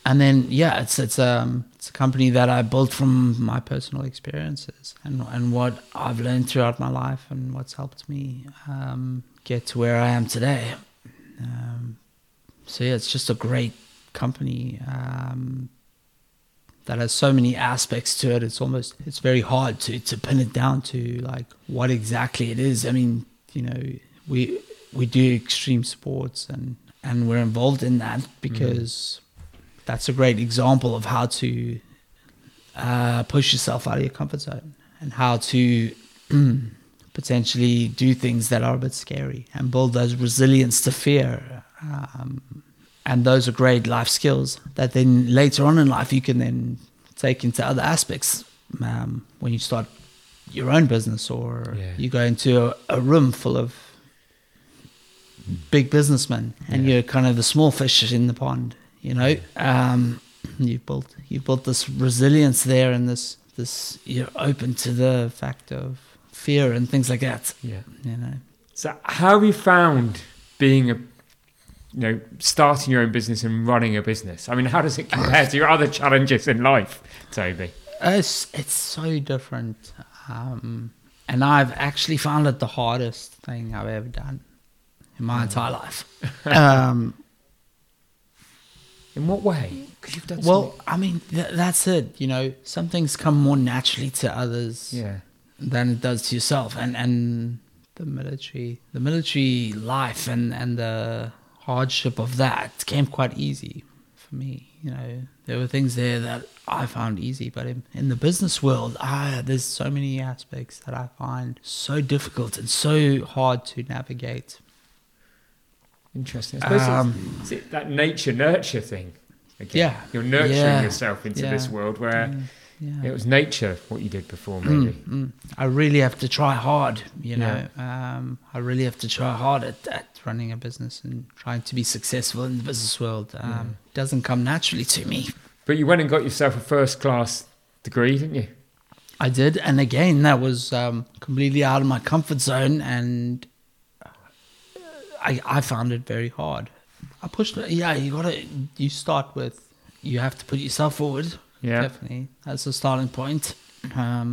And then it's a company that I built from my personal experiences and what I've learned throughout my life and what's helped me get to where I am today. So yeah, it's just a great company that has so many aspects to it. It's very hard to pin it down to like what exactly it is. I mean, you know, we do extreme sports and we're involved in that because that's a great example of how to push yourself out of your comfort zone and how to potentially do things that are a bit scary and build those resilience to fear. And those are great life skills that then later on in life you can then take into other aspects when you start your own business or you go into a room full of big businessmen and you're kind of the small fish in the pond. You know, you've built this resilience there, and this you're open to the fact of fear and things like that. Yeah, you know. So, how have you found being starting your own business and running a business? I mean, how does it compare to your other challenges in life, Toby? It's so different, and I've actually found it the hardest thing I've ever done in my entire life. In what way? Because you've done something. I mean, that's it. You know, some things come more naturally to others than it does to yourself. And the military life and the hardship of that came quite easy for me. You know, there were things there that I found easy, but in the business world, there's so many aspects that I find so difficult and so hard to navigate. Interesting. I suppose it's that nature-nurture thing. Again. Yeah. You're nurturing yourself into this world where it was nature what you did before, maybe. I really have to try hard, you know. I really have to try hard at running a business and trying to be successful in the business world. Doesn't come naturally to me. But you went and got yourself a first-class degree, didn't you? I did. And again, that was completely out of my comfort zone and... I found it very hard. I pushed it. Yeah, you start with, you have to put yourself forward. Yeah. Definitely. That's the starting point. And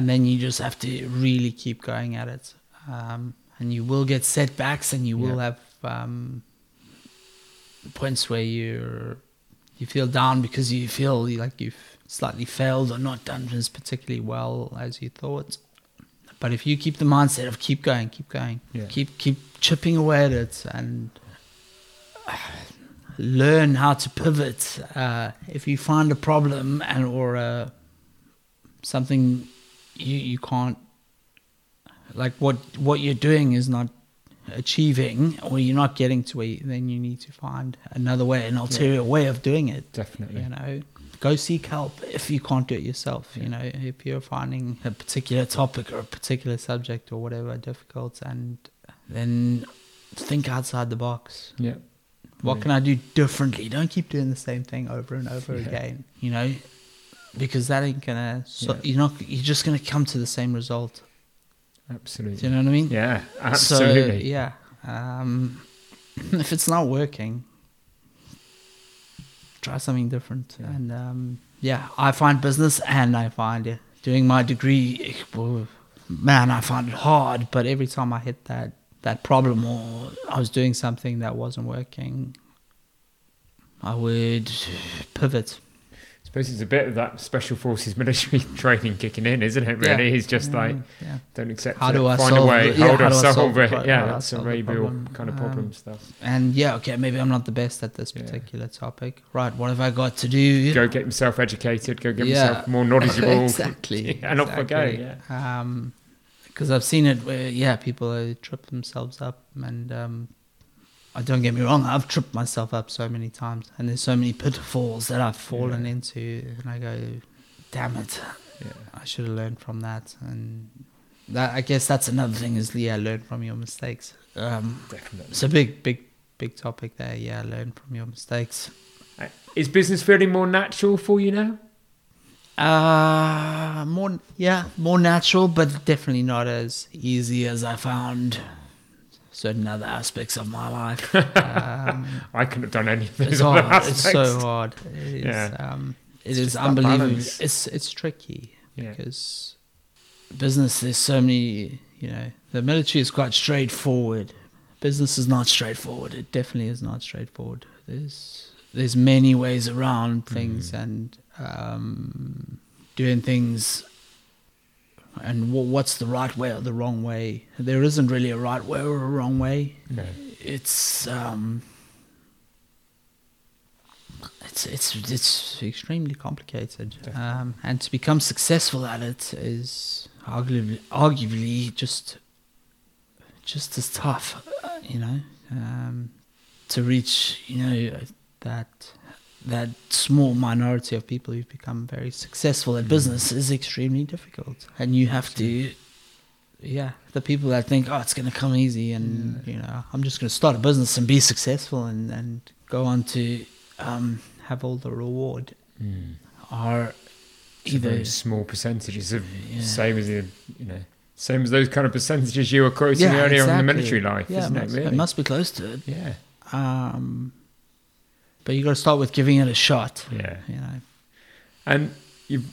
then you just have to really keep going at it. And you will get setbacks and you will have points where you feel down because you feel like you've slightly failed or not done as particularly well as you thought. But if you keep the mindset of keep going, keep chipping away at it and learn how to pivot. If you find a problem or something you can't, like what you're doing is not achieving or you're not getting to it, then you need to find another way, an ulterior way of doing it. Definitely. You know, go seek help if you can't do it yourself. You know, if you're finding a particular topic or a particular subject or whatever difficult, and then think outside the box. Yeah. What can I do differently? Don't keep doing the same thing over and over again, you know, because that ain't gonna, you're just gonna come to the same result. Absolutely. Do you know what I mean? Yeah, absolutely. So, if it's not working, try something different. Yeah. And I find business and I find doing my degree, man, I find it hard. But every time I hit that problem or I was doing something that wasn't working, I would pivot. I suppose it's a bit of that special forces military training kicking in, isn't it, really? Yeah. It's just don't accept it. Find a way, how do I solve it? That's some real kind of problem stuff. And maybe I'm not the best at this particular topic. Right, what have I got to do? Go get myself educated, go get myself more knowledgeable. Exactly. And off I go, because I've seen it where, people trip themselves up and don't get me wrong, I've tripped myself up so many times and there's so many pitfalls that I've fallen into and I go, damn it, I should have learned from that. And that, I guess that's another thing is, learn from your mistakes. Definitely. It's a big topic there, learn from your mistakes. Is business feeling more natural for you now? More natural, but definitely not as easy as I found certain other aspects of my life. I couldn't have done anything. It's hard. Aspects. It's so hard. It is, it is unbelievable. It's tricky because business, there's so many, the military is quite straightforward. Business is not straightforward. It definitely is not straightforward. There's many ways around things and doing things, and what's the right way or the wrong way. There isn't really a right way or a wrong way. No. It's extremely complicated. And to become successful at it is arguably just as tough, to reach, that small minority of people who've become very successful at business is extremely difficult. And you have to, the people that think, it's going to come easy and, I'm just going to start a business and be successful and go on to have all the reward are either small percentages of same as the, same as those kind of percentages you were quoting earlier on the military life, isn't it? Really? It must be close to it. Yeah. But you got to start with giving it a shot. Yeah. And you've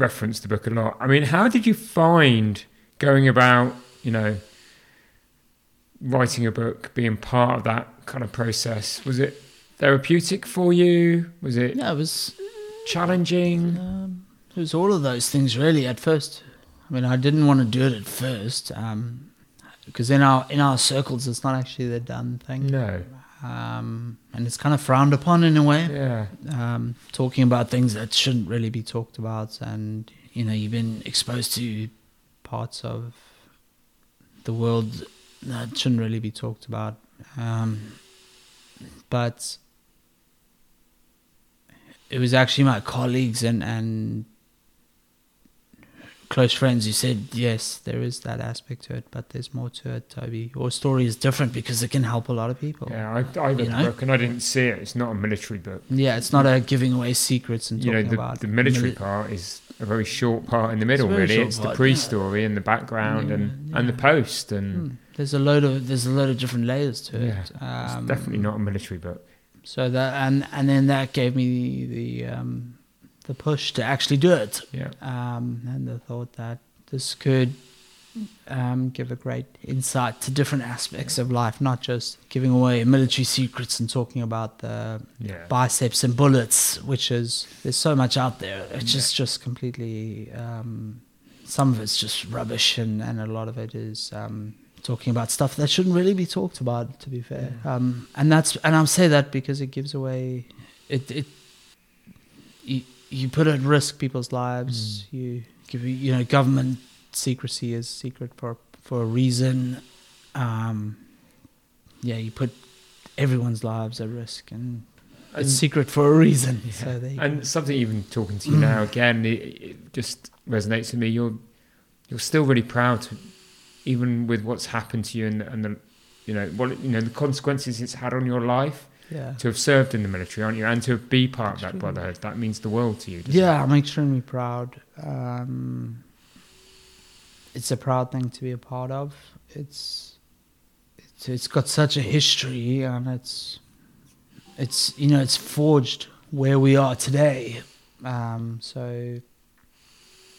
referenced the book a lot. I mean, how did you find going about, writing a book, being part of that kind of process? Was it therapeutic for you? Was it? Yeah, it was challenging. It was all of those things, really. At first, I mean, I didn't want to do it at first, because in our circles, it's not actually the done thing. No. And it's kind of frowned upon in a way. Yeah. Talking about things that shouldn't really be talked about, and you've been exposed to parts of the world that shouldn't really be talked about. But it was actually my colleagues and close friends who said, yes, there is that aspect to it, but there's more to it, Toby. Your story is different because it can help a lot of people. Yeah, I read the book and I didn't see it. It's not a military book. Yeah, it's not a giving away secrets and talking about... The military part is a very short part in the middle, really. It's the pre-story and the background and the post. And There's a load of different layers to it. It's definitely not a military book. So that and then that gave me the push to actually do it, and the thought that this could give a great insight to different aspects of life, not just giving away military secrets and talking about the biceps and bullets, which is, there's so much out there, it's just completely, some of it's just rubbish, and a lot of it is talking about stuff that shouldn't really be talked about, to be fair. And I'll say that because it gives away, you put at risk people's lives. You give, government secrecy is secret for a reason. You put everyone's lives at risk, and it's secret for a reason. Yeah. So there you go. Something, even talking to you now again, it just resonates with me. You're still really proud, even with what's happened to you and the consequences it's had on your life. Yeah. To have served in the military, aren't you? And to be part of that brotherhood, that means the world to you. Yeah, I'm extremely proud. It's a proud thing to be a part of. It's got such a history, and it's forged where we are today. So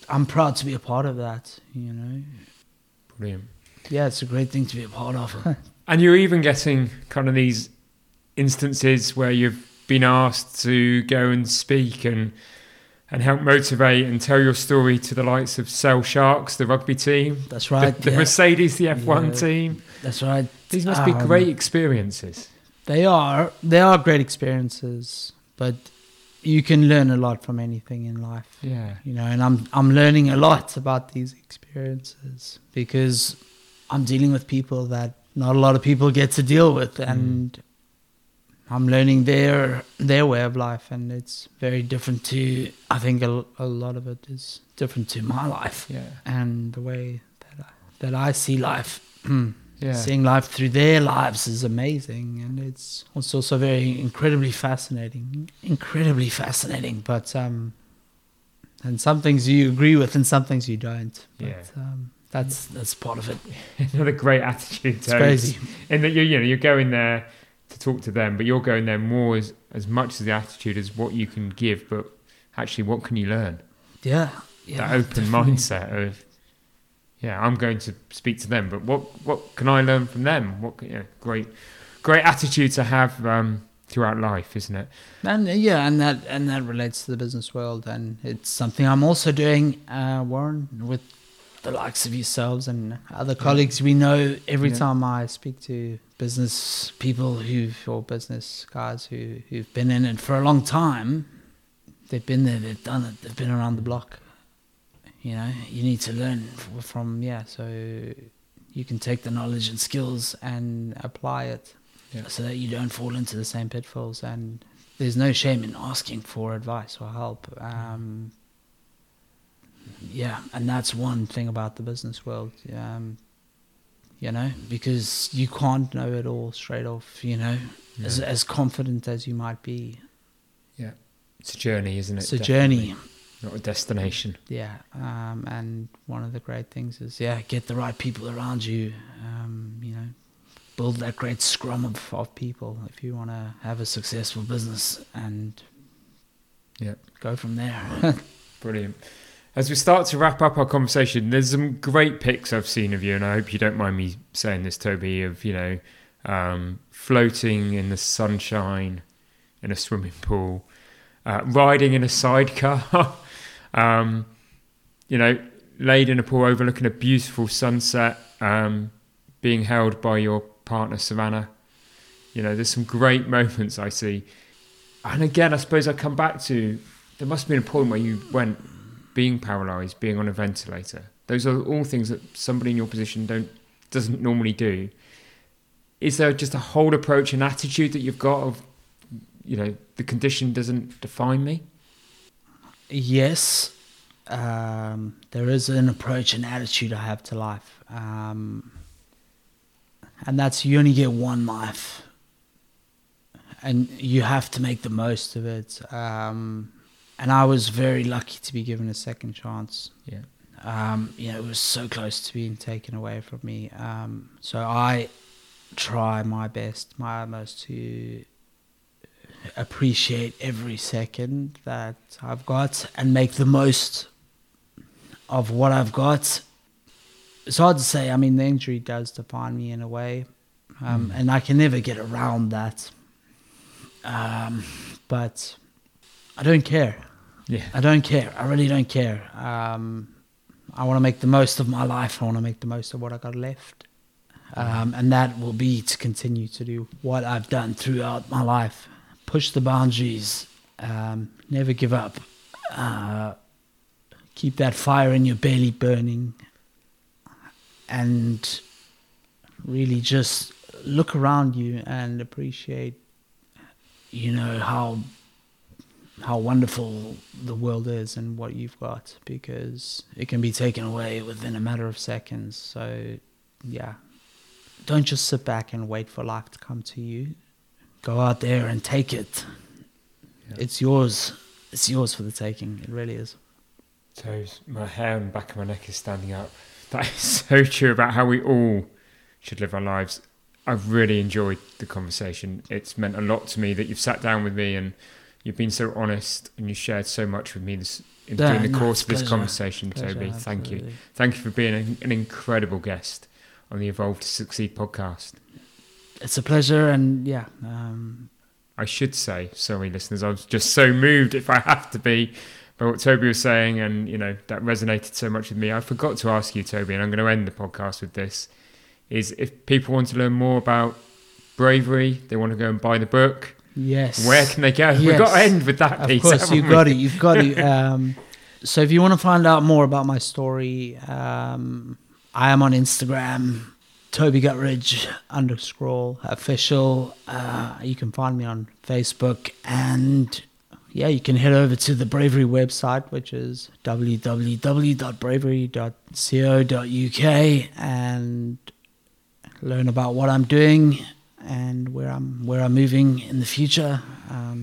I'm proud to be a part of that. Brilliant. Yeah, it's a great thing to be a part of. And you're even getting kind of these instances where you've been asked to go and speak and help motivate and tell your story to the likes of Cell Sharks, the rugby team. That's right. The Mercedes, the F1 team. That's right. These must be great experiences. They are great experiences, but you can learn a lot from anything in life. Yeah. And I'm learning a lot about these experiences because I'm dealing with people that not a lot of people get to deal with, and I'm learning their way of life, and it's very different to, I think a lot of it is different to my life, and the way that I see life. Seeing life through their lives is amazing, and it's also very incredibly fascinating, but And some things you agree with and some things you don't. But, yeah. That's part of it. Another great attitude. It's crazy. In that you're going there to talk to them, but you're going there more as much as the attitude as what you can give, but actually what can you learn? Yeah. Yeah, that open mindset of, I'm going to speak to them, but what can I learn from them? Great attitude to have throughout life, isn't it? And that relates to the business world, and it's something I'm also doing, Warren, with the likes of yourselves and other colleagues we know. Every time I speak to business people who've been in it for a long time, they've been there, they've done it, they've been around the block. You need to learn so you can take the knowledge and skills and apply it so that you don't fall into the same pitfalls. And there's no shame in asking for advice or help. And that's one thing about the business world, because you can't know it all straight off, as confident as you might be. Yeah, it's a journey, isn't it? It's a journey. Not a destination. Yeah, and one of the great things is, get the right people around you, build that great scrum of people if you want to have a successful business and go from there. Brilliant. As we start to wrap up our conversation, there's some great pics I've seen of you, and I hope you don't mind me saying this, Toby, of, floating in the sunshine in a swimming pool, riding in a sidecar, laid in a pool overlooking a beautiful sunset, being held by your partner, Savannah. There's some great moments I see. And again, I suppose I come back to, there must have been a point where you went, being paralysed, being on a ventilator. Those are all things that somebody in your position doesn't normally do. Is there just a whole approach and attitude that you've got of, the condition doesn't define me? Yes, there is an approach and attitude I have to life, and that's you only get one life, and you have to make the most of it. And I was very lucky to be given a second chance. Yeah, it was so close to being taken away from me. So I try my best, my utmost to appreciate every second that I've got and make the most of what I've got. It's hard to say. I mean, the injury does define me in a way, and I can never get around that. But I don't care. Yeah. I don't care. I really don't care. I want to make the most of my life. I want to make the most of what I got left. And that will be to continue to do what I've done throughout my life. Push the boundaries, never give up, keep that fire in your belly burning, and really just look around you and appreciate, how wonderful the world is and what you've got, because it can be taken away within a matter of seconds. So, don't just sit back and wait for life to come to you. Go out there and take it. Yeah. It's yours. It's yours for the taking. It really is. Toes, my hair and back of my neck is standing up. That is so true about how we all should live our lives. I've really enjoyed the conversation. It's meant a lot to me that you've sat down with me and you've been so honest and you shared so much with me during the course of this conversation, Toby. Thank you. Thank you for being an incredible guest on the Evolve to Succeed podcast. It's a pleasure, and I should say, sorry listeners, I was just so moved, if I have to be, by what Toby was saying, and that resonated so much with me. I forgot to ask you, Toby, and I'm going to end the podcast with this, is if people want to learn more about Bravery, they want to go and buy the book. Yes. Where can they go? Yes. We've got to end with that piece. Of course, you've got it. So if you want to find out more about my story, I am on Instagram, Toby Gutridge _official. You can find me on Facebook, and you can head over to the Bravery website, which is www.bravery.co.uk, and learn about what I'm doing. and where I'm moving in the future.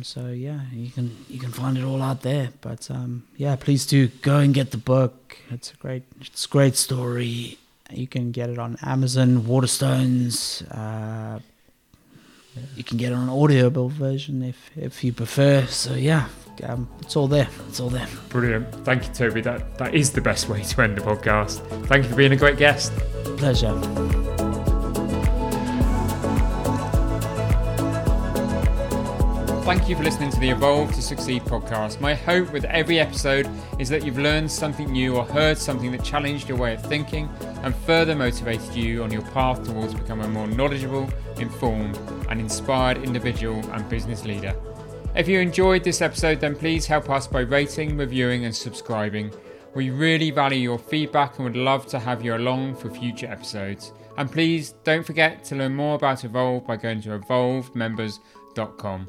So yeah, you can find it all out there. But yeah, please do go and get the book. It's a great story. You can get it on Amazon, Waterstones. You can get it on an audible version if you prefer. So yeah, it's all there. Brilliant. Thank you, Toby. That is the best way to end the podcast. Thank you for being a great guest. Pleasure. Thank you for listening to the Evolve to Succeed podcast. My hope with every episode is that you've learned something new or heard something that challenged your way of thinking and further motivated you on your path towards becoming a more knowledgeable, informed and inspired individual and business leader. If you enjoyed this episode, then please help us by rating, reviewing and subscribing. We really value your feedback and would love to have you along for future episodes. And please don't forget to learn more about Evolve by going to EvolveMembers.com.